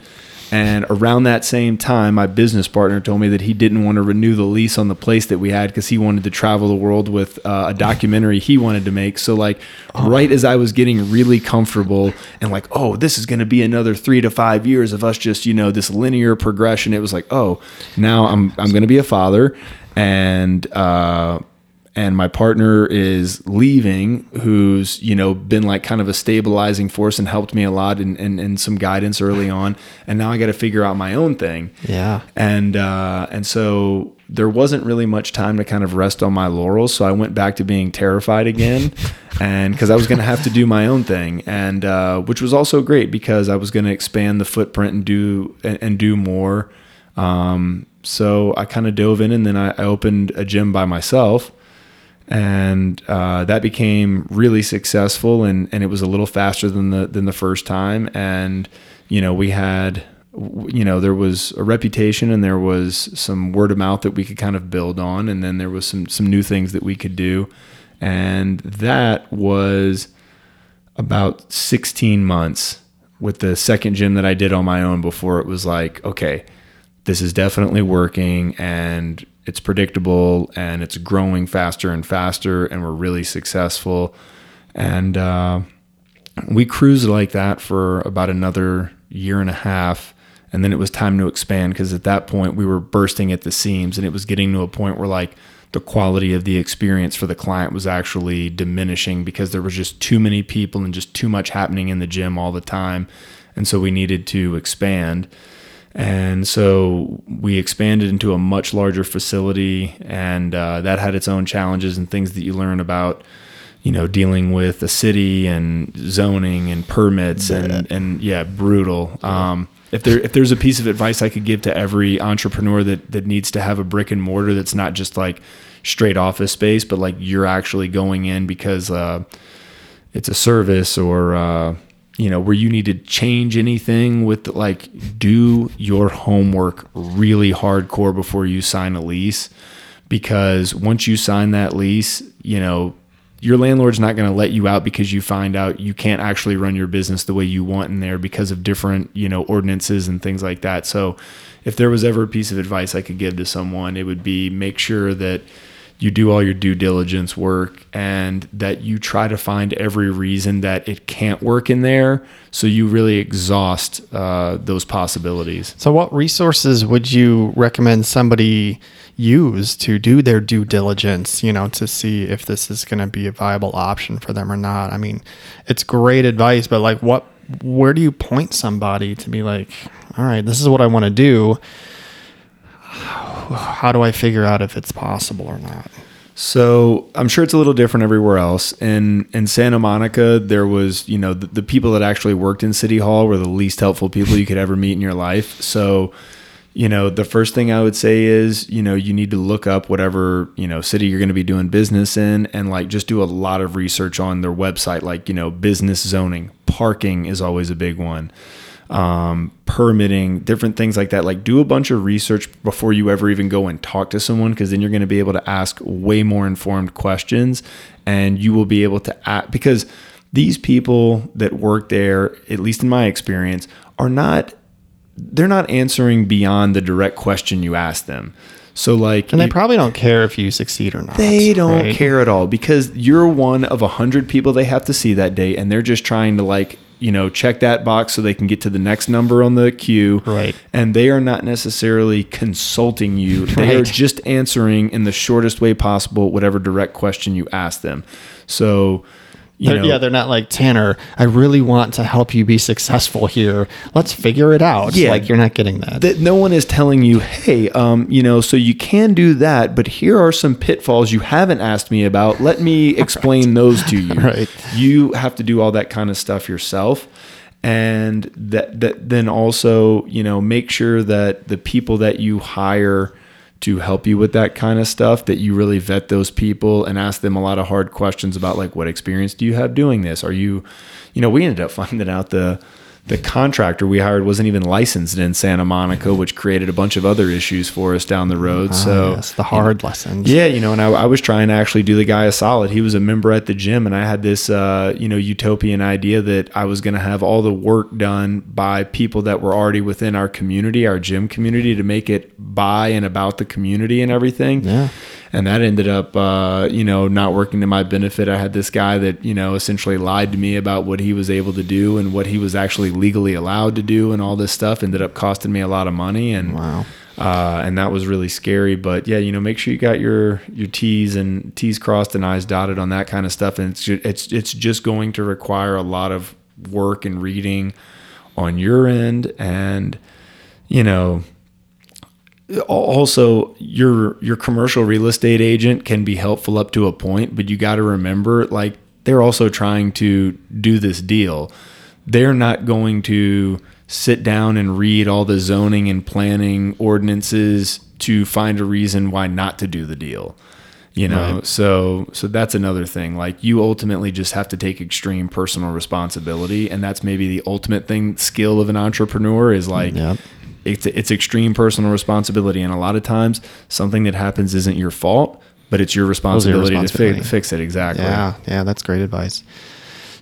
And around that same time, my business partner told me that he didn't want to renew the lease on the place that we had because he wanted to travel the world with a documentary he wanted to make. So like, right as I was getting really comfortable and like, oh, this is going to be another 3 to 5 years of us just, you know, this linear progression. It was like, oh, now I'm going to be a father, and my partner is leaving, who's, you know, been like kind of a stabilizing force and helped me a lot and some guidance early on. And now I got to figure out my own thing. Yeah. And so there wasn't really much time to kind of rest on my laurels. So I went back to being terrified again, and cause I was going to have to do my own thing. And, which was also great because I was going to expand the footprint and do more. So I kind of dove in, and then I opened a gym by myself. And that became really successful, and it was a little faster than the first time. And, you know, we had, you know, there was a reputation, and there was some word of mouth that we could kind of build on, and then there was some new things that we could do. And that was about 16 months with the second gym that I did on my own before it was like, okay, this is definitely working, and it's predictable, and it's growing faster and faster, and we're really successful. And we cruised like that for about another year and a half, and then it was time to expand, because at that point we were bursting at the seams, and it was getting to a point where like the quality of the experience for the client was actually diminishing because there was just too many people and just too much happening in the gym all the time. And so we needed to expand. And so we expanded into a much larger facility, and that had its own challenges and things that you learn about, you know, dealing with the city and zoning and permits and brutal. If there's a piece of advice I could give to every entrepreneur that needs to have a brick and mortar, that's not just like straight office space, but like you're actually going in because it's a service or, you know, where you need to change anything with, like, do your homework really hardcore before you sign a lease, because once you sign that lease, you know, your landlord's not going to let you out because you find out you can't actually run your business the way you want in there because of different, you know, ordinances and things like that. So if there was ever a piece of advice I could give to someone, it would be make sure that you do all your due diligence work, and that you try to find every reason that it can't work in there. So you really exhaust those possibilities. So what resources would you recommend somebody use to do their due diligence, you know, to see if this is going to be a viable option for them or not? I mean, it's great advice, but like what where do you point somebody to be like, all right, this is what I want to do. How do I figure out if it's possible or not? So I'm sure it's a little different everywhere else. In Santa Monica, there was, you know, the people that actually worked in City Hall were the least helpful people you could ever meet in your life. So, you know, the first thing I would say is, you know, you need to look up whatever, you know, city you're going to be doing business in, and like just do a lot of research on their website, like, you know, business zoning, parking is always a big one. Permitting, different things like that. Like do a bunch of research before you ever even go and talk to someone, because then you're going to be able to ask way more informed questions, and you will be able to act, because these people that work there, at least in my experience, they're not answering beyond the direct question you ask them. So like, and they probably don't care if you succeed or not. They don't care at all, because you're one of 100 people they have to see that day, and they're just trying to like, you know, check that box so they can get to the next number on the queue. Right. And they are not necessarily consulting you. Right. They are just answering in the shortest way possible whatever direct question you ask them. So, they're not like, Tanner, I really want to help you be successful here. Let's figure it out. Yeah. Like, you're not getting that. No one is telling you, hey, you know, so you can do that, but here are some pitfalls you haven't asked me about. Let me explain right. those to you. Right. You have to do all that kind of stuff yourself. And that then also, you know, make sure that the people that you hire to help you with that kind of stuff, that you really vet those people and ask them a lot of hard questions about like, what experience do you have doing this? Are you, you know, we ended up finding out the contractor we hired wasn't even licensed in Santa Monica, which created a bunch of other issues for us down the road. So yes, the hard lessons. Yeah. You know, and I was trying to actually do the guy a solid. He was a member at the gym, and I had this, you know, utopian idea that I was going to have all the work done by people that were already within our community, our gym community, to make it by and about the community and everything. Yeah. And that ended up, you know, not working to my benefit. I had this guy that, you know, essentially lied to me about what he was able to do and what he was actually legally allowed to do, and all this stuff ended up costing me a lot of money. And wow. And that was really scary. But yeah, you know, make sure you got your T's crossed and I's dotted on that kind of stuff. And it's just going to require a lot of work and reading on your end, and you know. Also, your commercial real estate agent can be helpful up to a point, but you got to remember, like, they're also trying to do this deal. They're not going to sit down and read all the zoning and planning ordinances to find a reason why not to do the deal, you know? Right. So that's another thing. Like, you ultimately just have to take extreme personal responsibility. And that's maybe the ultimate thing, skill of an entrepreneur is like, yep. It's extreme personal responsibility. And a lot of times something that happens isn't your fault, but it's your responsibility. To fix it. Exactly. Yeah. Yeah. That's great advice.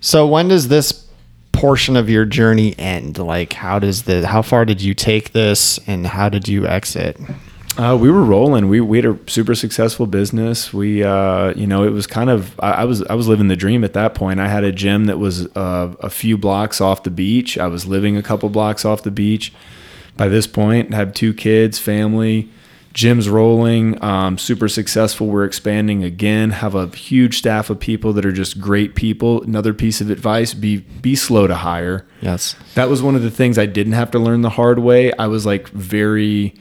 So when does this portion of your journey end? Like, how far did you take this, and how did you exit? We were rolling. We had a super successful business. We, you know, it was kind of, I was living the dream at that point. I had a gym that was a few blocks off the beach. I was living a couple blocks off the beach. By this point, have 2 kids, family, gym's rolling, super successful. We're expanding again, have a huge staff of people that are just great people. Another piece of advice, be slow to hire. Yes. That was one of the things I didn't have to learn the hard way. I was like very,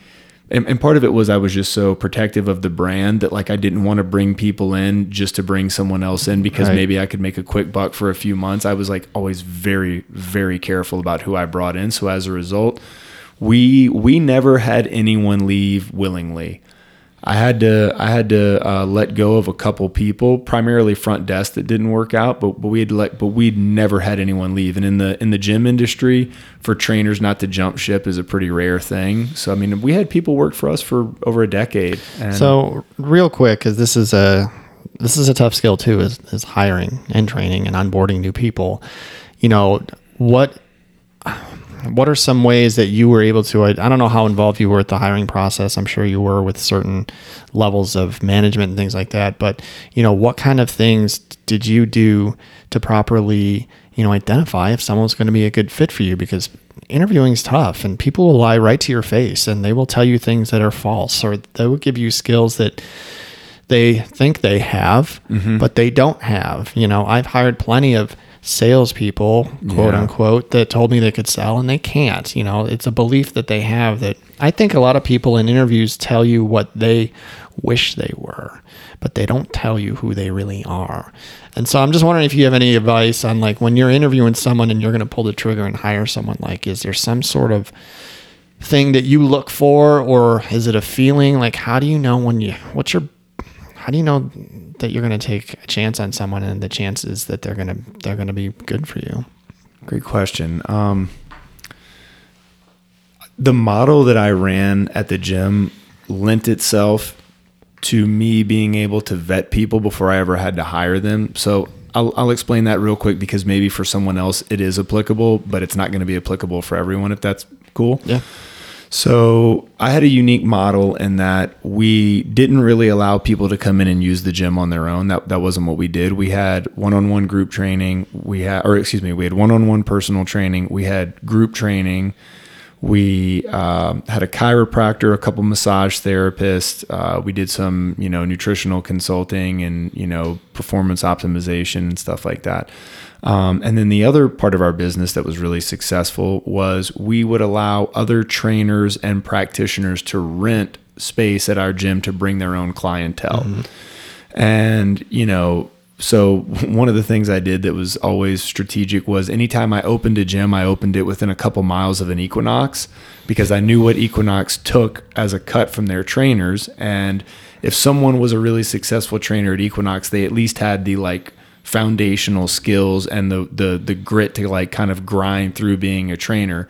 and part of it was I was just so protective of the brand that like I didn't want to bring people in just to bring someone else in because right. maybe I could make a quick buck for a few months. I was like always very, very careful about who I brought in. So as a result, we never had anyone leave willingly. I had to let go of a couple people, primarily front desk that didn't work out, but we'd never had anyone leave. And in the gym industry, for trainers not to jump ship is a pretty rare thing. So I mean, we had people work for us for over a decade. And so real quick, because this is a tough skill too, is hiring and training and onboarding new people. You know, what are some ways that you were able to, I don't know how involved you were at the hiring process. I'm sure you were with certain levels of management and things like that, but you know, what kind of things did you do to properly, you know, identify if someone's going to be a good fit for you? Because interviewing is tough, and people will lie right to your face, and they will tell you things that are false, or they will give you skills that they think they have, mm-hmm. but they don't have. You know, I've hired plenty of salespeople, quote unquote, that told me they could sell and they can't. You know, it's a belief that they have that I think a lot of people in interviews tell you what they wish they were, but they don't tell you who they really are. And so I'm just wondering if you have any advice on, like, when you're interviewing someone and you're going to pull the trigger and hire someone, like, is there some sort of thing that you look for, or is it a feeling? Like, how do you know when you, what's your, how do you know that you're going to take a chance on someone and the chances that they're going to be good for you? Great question. The model that I ran at the gym lent itself to me being able to vet people before I ever had to hire them. So I'll explain that real quick, because maybe for someone else it is applicable, but it's not going to be applicable for everyone, if that's cool. Yeah. So I had a unique model in that we didn't really allow people to come in and use the gym on their own. That wasn't what we did. We had one-on-one group training. We had one-on-one personal training. We had group training. We had a chiropractor, a couple massage therapists. We did some, nutritional consulting and, performance optimization and stuff like that. And then the other part of our business that was really successful was we would allow other trainers and practitioners to rent space at our gym to bring their own clientele. Mm-hmm. And, so one of the things I did that was always strategic was anytime I opened a gym, I opened it within a couple miles of an Equinox, because I knew what Equinox took as a cut from their trainers. And if someone was a really successful trainer at Equinox, they at least had the foundational skills and the grit to kind of grind through being a trainer.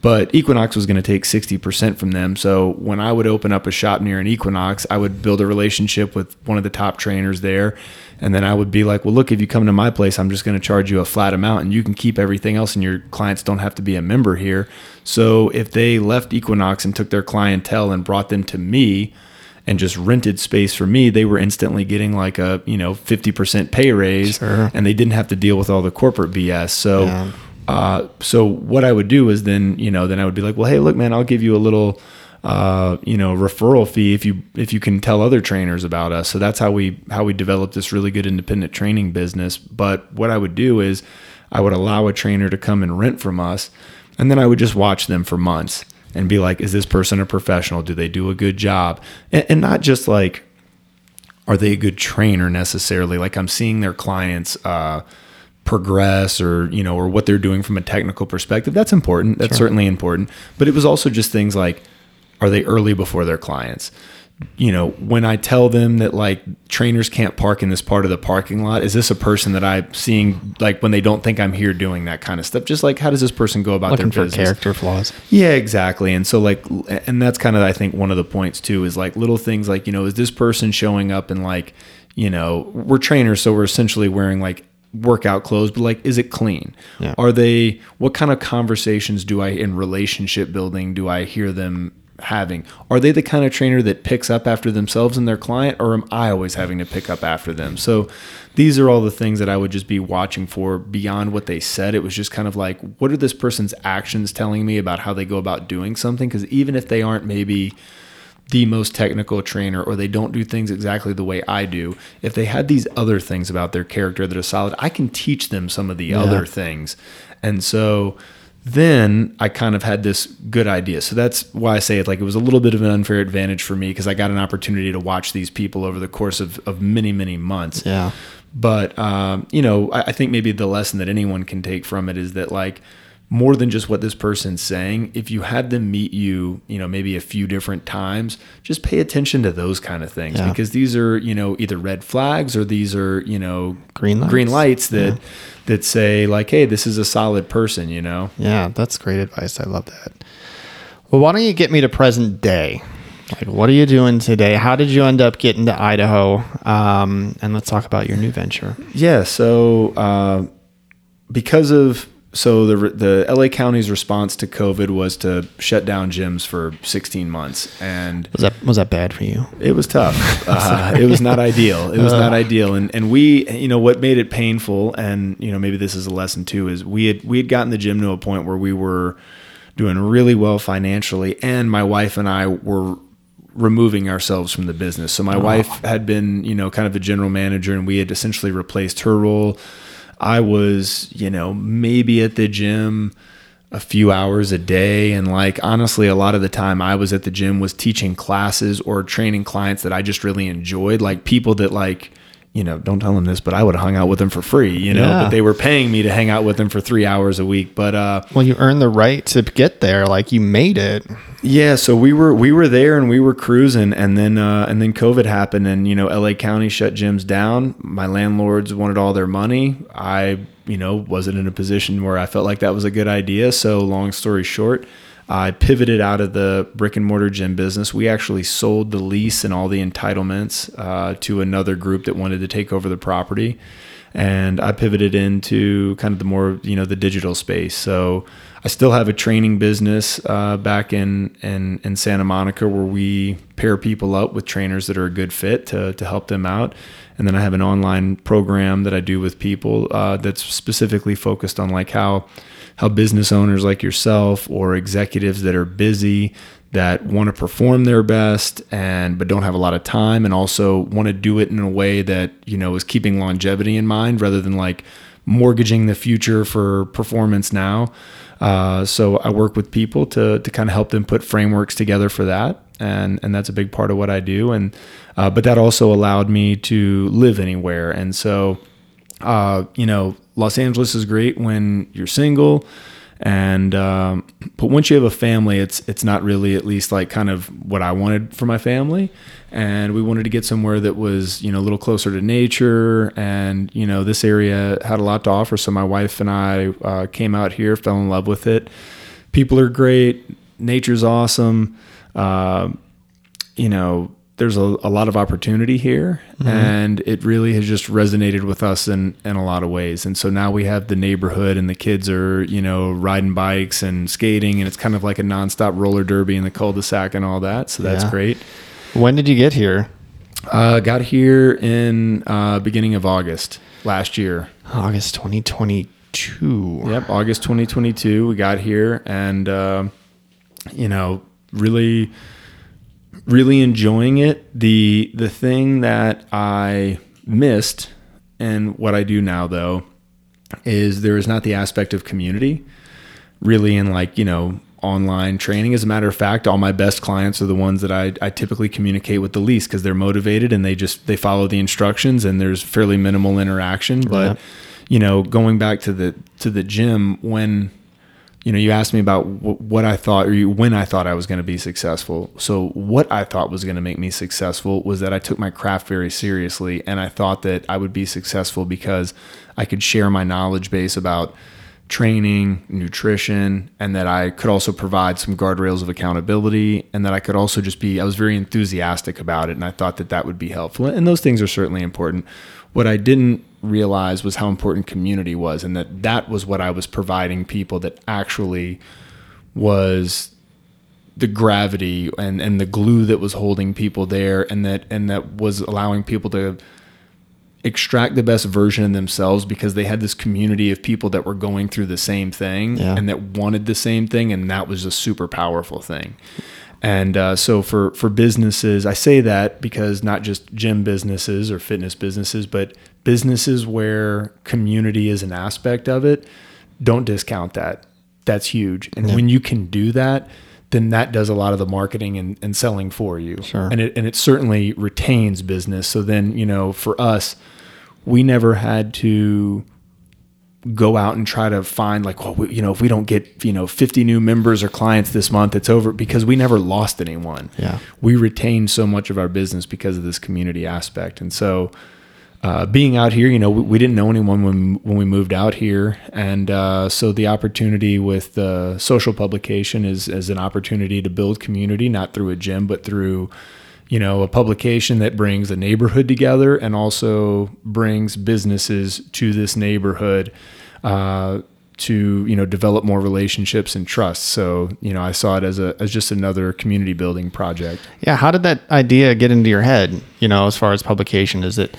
But Equinox was going to take 60% from them. So when I would open up a shop near an Equinox, I would build a relationship with one of the top trainers there. And then I would be like, well, look, if you come to my place, I'm just going to charge you a flat amount and you can keep everything else and your clients don't have to be a member here. So if they left Equinox and took their clientele and brought them to me and just rented space for me, they were instantly getting 50% pay raise. Sure. And they didn't have to deal with all the corporate BS. So, yeah. So what I would do is then I would be like, well, hey, look, man, I'll give you a little, referral fee if you can tell other trainers about us. So that's how we developed this really good independent training business. But what I would do is I would allow a trainer to come and rent from us. And then I would just watch them for months and be like, is this person a professional? Do they do a good job? And not just are they a good trainer necessarily? Like, I'm seeing their clients, progress or what they're doing from a technical perspective. That's important. That's certainly important. But it was also just things like, are they early before their clients? When I tell them that trainers can't park in this part of the parking lot, is this a person that I'm seeing when they don't think I'm here doing that kind of stuff? Just how does this person go about looking their business? Character flaws. Yeah, exactly. And so and that's kind of, I think, one of the points too, is little things is this person showing up and we're trainers, so we're essentially wearing workout clothes, but is it clean? Yeah. What kind of conversations in relationship building do I hear them having? Are they the kind of trainer that picks up after themselves and their client, or am I always having to pick up after them? So these are all the things that I would just be watching for beyond what they said. It was just kind of what are this person's actions telling me about how they go about doing something? Because even if they aren't maybe the most technical trainer, or they don't do things exactly the way I do, if they had these other things about their character that are solid, I can teach them some of the other things. And so then I kind of had this good idea. So that's why I say it was a little bit of an unfair advantage for me, because I got an opportunity to watch these people over the course of many, many months. Yeah. But, I think maybe the lesson that anyone can take from it is that more than just what this person's saying, if you had them meet you, maybe a few different times, just pay attention to those kind of things, because these are, either red flags, or these are, green lights that say hey, this is a solid person, Yeah, that's great advice. I love that. Well, why don't you get me to present day? What are you doing today? How did you end up getting to Idaho? And let's talk about your new venture. Yeah. So, the LA County's response to COVID was to shut down gyms for 16 months. And was that bad for you? It was tough. It was not ideal. It was not ideal. And we, what made it painful, and, maybe this is a lesson too, is we had gotten the gym to a point where we were doing really well financially, and my wife and I were removing ourselves from the business. So my wife had been, kind of the general manager, and we had essentially replaced her role. I was, you know, maybe at the gym a few hours a day. And like, honestly, a lot of the time I was at the gym was teaching classes or training clients that I just really enjoyed, like people that like, you know, don't tell them this, but I would have hung out with them for free, you know, yeah. But they were paying me to hang out with them for 3 hours a week. But, well, you earned the right to get there. Like you made it. Yeah. So we were there and we were cruising and then COVID happened and, you know, LA County shut gyms down. My landlords wanted all their money. I, you know, wasn't in a position where I felt like that was a good idea. So long story short, I pivoted out of the brick and mortar gym business. We actually sold the lease and all the entitlements to another group that wanted to take over the property. And I pivoted into kind of the more, you know, the digital space. So I still have a training business back in Santa Monica where we pair people up with trainers that are a good fit to help them out. And then I have an online program that I do with people that's specifically focused on like how business owners like yourself or executives that are busy that want to perform their best and but don't have a lot of time and also want to do it in a way that, you know, is keeping longevity in mind rather than like mortgaging the future for performance now. So I work with people to kind of help them put frameworks together for that. And that's a big part of what I do. And but that also allowed me to live anywhere. And so, you know, Los Angeles is great when you're single and, but once you have a family, it's not really at least like kind of what I wanted for my family. And we wanted to get somewhere that was, you know, a little closer to nature and, you know, this area had a lot to offer. So my wife and I, came out here, fell in love with it. People are great. Nature's awesome. You know, there's a lot of opportunity here mm-hmm. and it really has just resonated with us in a lot of ways. And so now we have the neighborhood and the kids are, you know, riding bikes and skating and it's kind of like a nonstop roller derby in the cul-de-sac and all that. So that's great. When did you get here? Got here in, beginning of August last year, August, 2022. Yep. August, 2022. We got here and, you know, really enjoying it. The thing that I missed and what I do now though, is there is not the aspect of community really in like, you know, online training. As a matter of fact, all my best clients are the ones that I typically communicate with the least because they're motivated and they follow the instructions and there's fairly minimal interaction. But, you know, going back to the gym when, you know, you asked me about what I thought when I thought I was going to be successful. So what I thought was going to make me successful was that I took my craft very seriously. And I thought that I would be successful because I could share my knowledge base about training, nutrition, and that I could also provide some guardrails of accountability. And that I could also just I was very enthusiastic about it. And I thought that would be helpful. And those things are certainly important. What I didn't realize was how important community was and that was what I was providing people that actually was the gravity and the glue that was holding people there and that was allowing people to extract the best version of themselves because they had this community of people that were going through the same thing and that wanted the same thing. And that was a super powerful thing. And so for businesses, I say that because not just gym businesses or fitness businesses, but businesses where community is an aspect of it, don't discount that. That's huge. And when you can do that, then that does a lot of the marketing and selling for you. Sure. And it certainly retains business. So then, you know, for us, we never had to go out and try to find like, well, you know, if we don't get, you know, 50 new members or clients this month, it's over because we never lost anyone. Yeah. We retained so much of our business because of this community aspect. And so, being out here, you know, we didn't know anyone when we moved out here. And, so the opportunity with the social publication is an opportunity to build community, not through a gym, but through, you know, a publication that brings a neighborhood together and also brings businesses to this neighborhood, to, you know, develop more relationships and trust. So, you know, I saw it as just another community building project. Yeah. How did that idea get into your head? You know, as far as publication, is it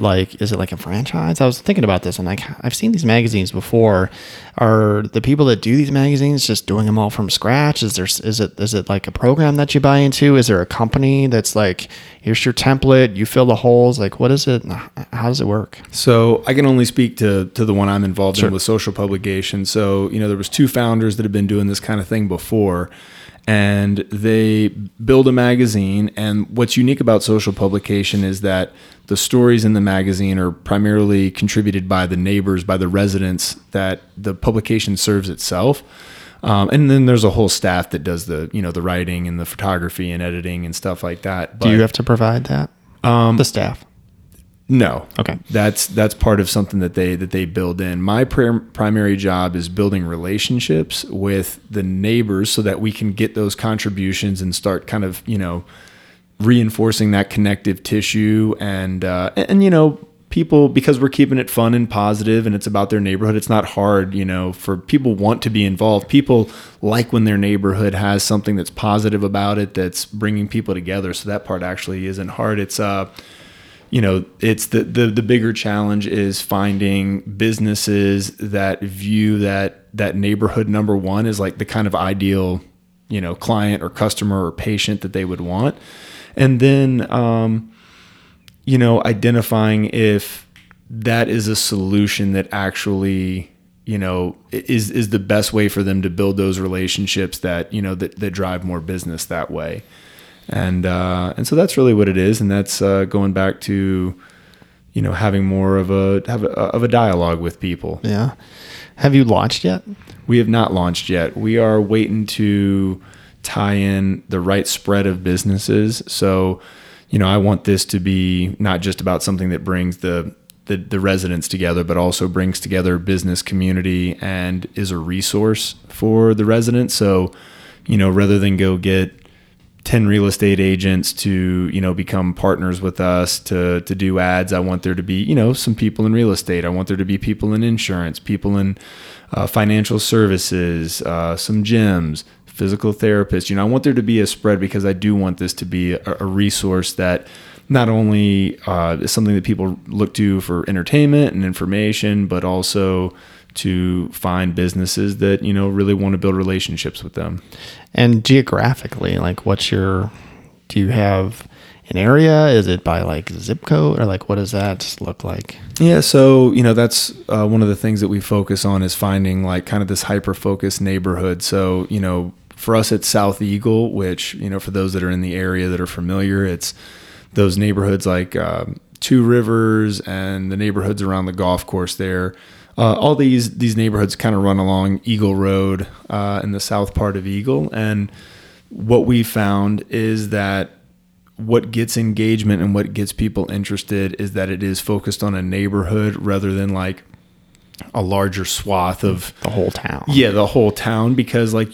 like a franchise? I was thinking about this, and like, I've seen these magazines before. Are the people that do these magazines just doing them all from scratch? Is it like a program that you buy into? Is there a company that's like, here's your template, you fill the holes? Like, what is it? How does it work? So I can only speak to the one I'm involved in with social publication. So, you know, there was two founders that had been doing this kind of thing before, and they build a magazine. And what's unique about social publication is that the stories in the magazine are primarily contributed by the neighbors, by the residents, that the publication serves itself. And then there's a whole staff that does the, you know, the writing and the photography and editing and stuff like that. But, do you have to provide that? The staff? No. Okay. That's part of something that they build in. My primary job is building relationships with the neighbors so that we can get those contributions and start kind of, you know, reinforcing that connective tissue and, you know, people, because we're keeping it fun and positive and it's about their neighborhood. It's not hard, you know, for people want to be involved. People like when their neighborhood has something that's positive about it, that's bringing people together. So that part actually isn't hard. It's, you know, it's the bigger challenge is finding businesses that view that neighborhood number one is like the kind of ideal, you know, client or customer or patient that they would want. And then, you know, identifying if that is a solution that actually, you know, is the best way for them to build those relationships that, you know, that drive more business that way. And so that's really what it is. And that's, going back to, you know, having more of a dialogue with people. Yeah. Have you launched yet? We have not launched yet. We are waiting to tie in the right spread of businesses. So, you know, I want this to be not just about something that brings the residents together, but also brings together business community and is a resource for the residents. So, you know, rather than go get 10 real estate agents to, you know, become partners with us to do ads, I want there to be, you know, some people in real estate. I want there to be people in insurance, people in financial services, some gyms, physical therapists. You know, I want there to be a spread because I do want this to be a resource that not only is something that people look to for entertainment and information, but also to find businesses that, you know, really want to build relationships with them. And geographically, like do you have an area? Is it by like zip code or like, what does that look like? Yeah. So, you know, that's one of the things that we focus on is finding like kind of this hyper-focused neighborhood. So, you know, for us it's South Eagle, which, you know, for those that are in the area that are familiar, it's those neighborhoods like Two Rivers and the neighborhoods around the golf course there. All these neighborhoods kind of run along Eagle Road in the south part of Eagle. And what we found is that what gets engagement and what gets people interested is that it is focused on a neighborhood rather than like a larger swath of the whole town. Yeah, the whole town, because like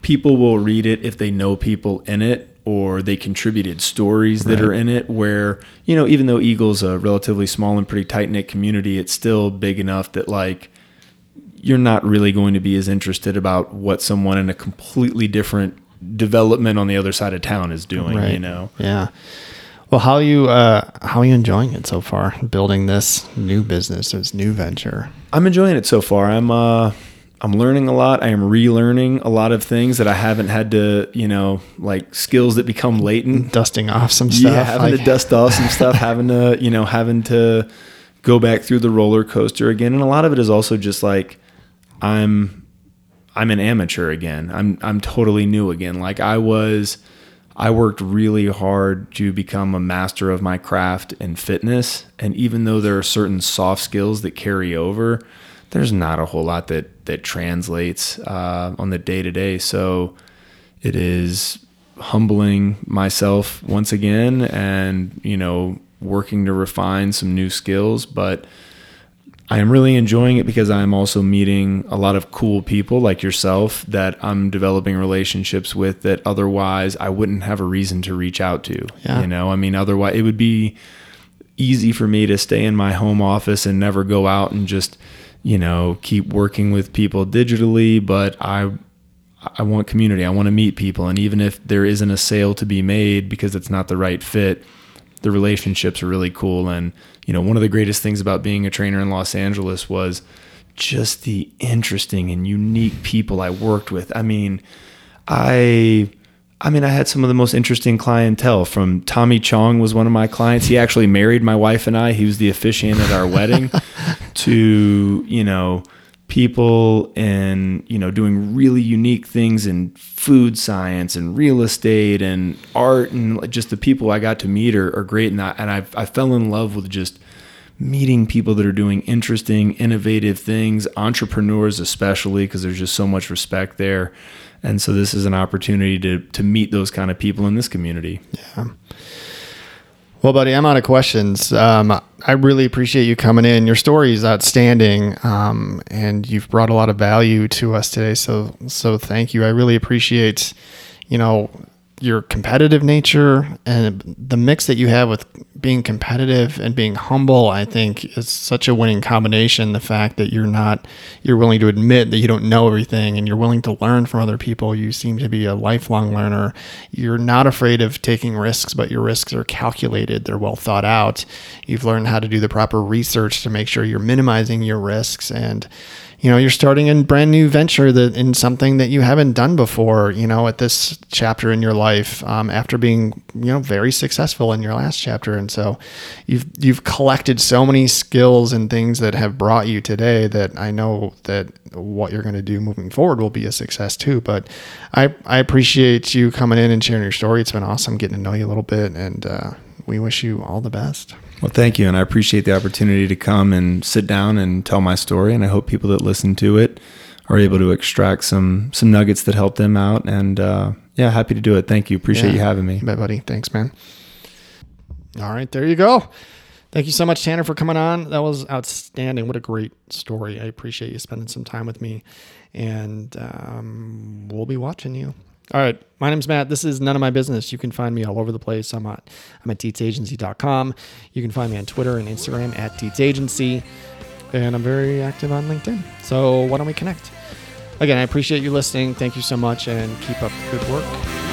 people will read it if they know people in it, or they contributed stories that are in it, where, you know, even though Eagle's a relatively small and pretty tight-knit community, it's still big enough that like you're not really going to be as interested about what someone in a completely different development on the other side of town is doing, you know? Yeah. Well, how are you enjoying it so far, building this new business, this new venture? I'm enjoying it so far. I'm learning a lot. I am relearning a lot of things that I haven't had to, you know, like skills that become latent. Dusting off some stuff. Yeah, having to dust off some stuff, having to go back through the roller coaster again. And a lot of it is also just like, I'm an amateur again. I'm totally new again. Like I worked really hard to become a master of my craft and fitness. And even though there are certain soft skills that carry over, there's not a whole lot that translates on the day-to-day. So it is humbling myself once again and, you know, working to refine some new skills. But I am really enjoying it because I'm also meeting a lot of cool people like yourself that I'm developing relationships with that otherwise I wouldn't have a reason to reach out to. Yeah. You know, I mean, otherwise it would be easy for me to stay in my home office and never go out and just you know, keep working with people digitally, but I want community. I want to meet people. And even if there isn't a sale to be made because it's not the right fit, the relationships are really cool. And, you know, one of the greatest things about being a trainer in Los Angeles was just the interesting and unique people I worked with. I mean, I had some of the most interesting clientele. From Tommy Chong was one of my clients. He actually married my wife and I. He was the officiant at our wedding. To, you know, people and, you know, doing really unique things in food science and real estate and art, and just the people I got to meet are great. And I fell in love with just meeting people that are doing interesting, innovative things, entrepreneurs especially, because there's just so much respect there. And so this is an opportunity to meet those kind of people in this community. Yeah. Well, buddy, I'm out of questions. I really appreciate you coming in. Your story is outstanding, and you've brought a lot of value to us today. So thank you. I really appreciate, you know, your competitive nature and the mix that you have with being competitive and being humble. I think is such a winning combination. The fact that you're willing to admit that you don't know everything, and you're willing to learn from other people. You seem to be a lifelong learner. You're not afraid of taking risks, but your risks are calculated. They're well thought out. You've learned how to do the proper research to make sure you're minimizing your risks. And, you know, you're starting a brand new venture that in something that you haven't done before, you know, at this chapter in your life, after being, you know, very successful in your last chapter. And so you've collected so many skills and things that have brought you today that I know that what you're going to do moving forward will be a success too. But I appreciate you coming in and sharing your story. It's been awesome getting to know you a little bit, and we wish you all the best. Well, thank you. And I appreciate the opportunity to come and sit down and tell my story. And I hope people that listen to it are able to extract some nuggets that help them out. And yeah, happy to do it. Thank you. Appreciate you having me. You bet, buddy. Thanks, man. All right. There you go. Thank you so much, Tanner, for coming on. That was outstanding. What a great story. I appreciate you spending some time with me, and we'll be watching you. All right. My name's Matt. This is None of My Business. You can find me all over the place. I'm at DeetsAgency.com. You can find me on Twitter and Instagram at DeetsAgency. And I'm very active on LinkedIn. So why don't we connect? Again, I appreciate you listening. Thank you so much, and keep up the good work.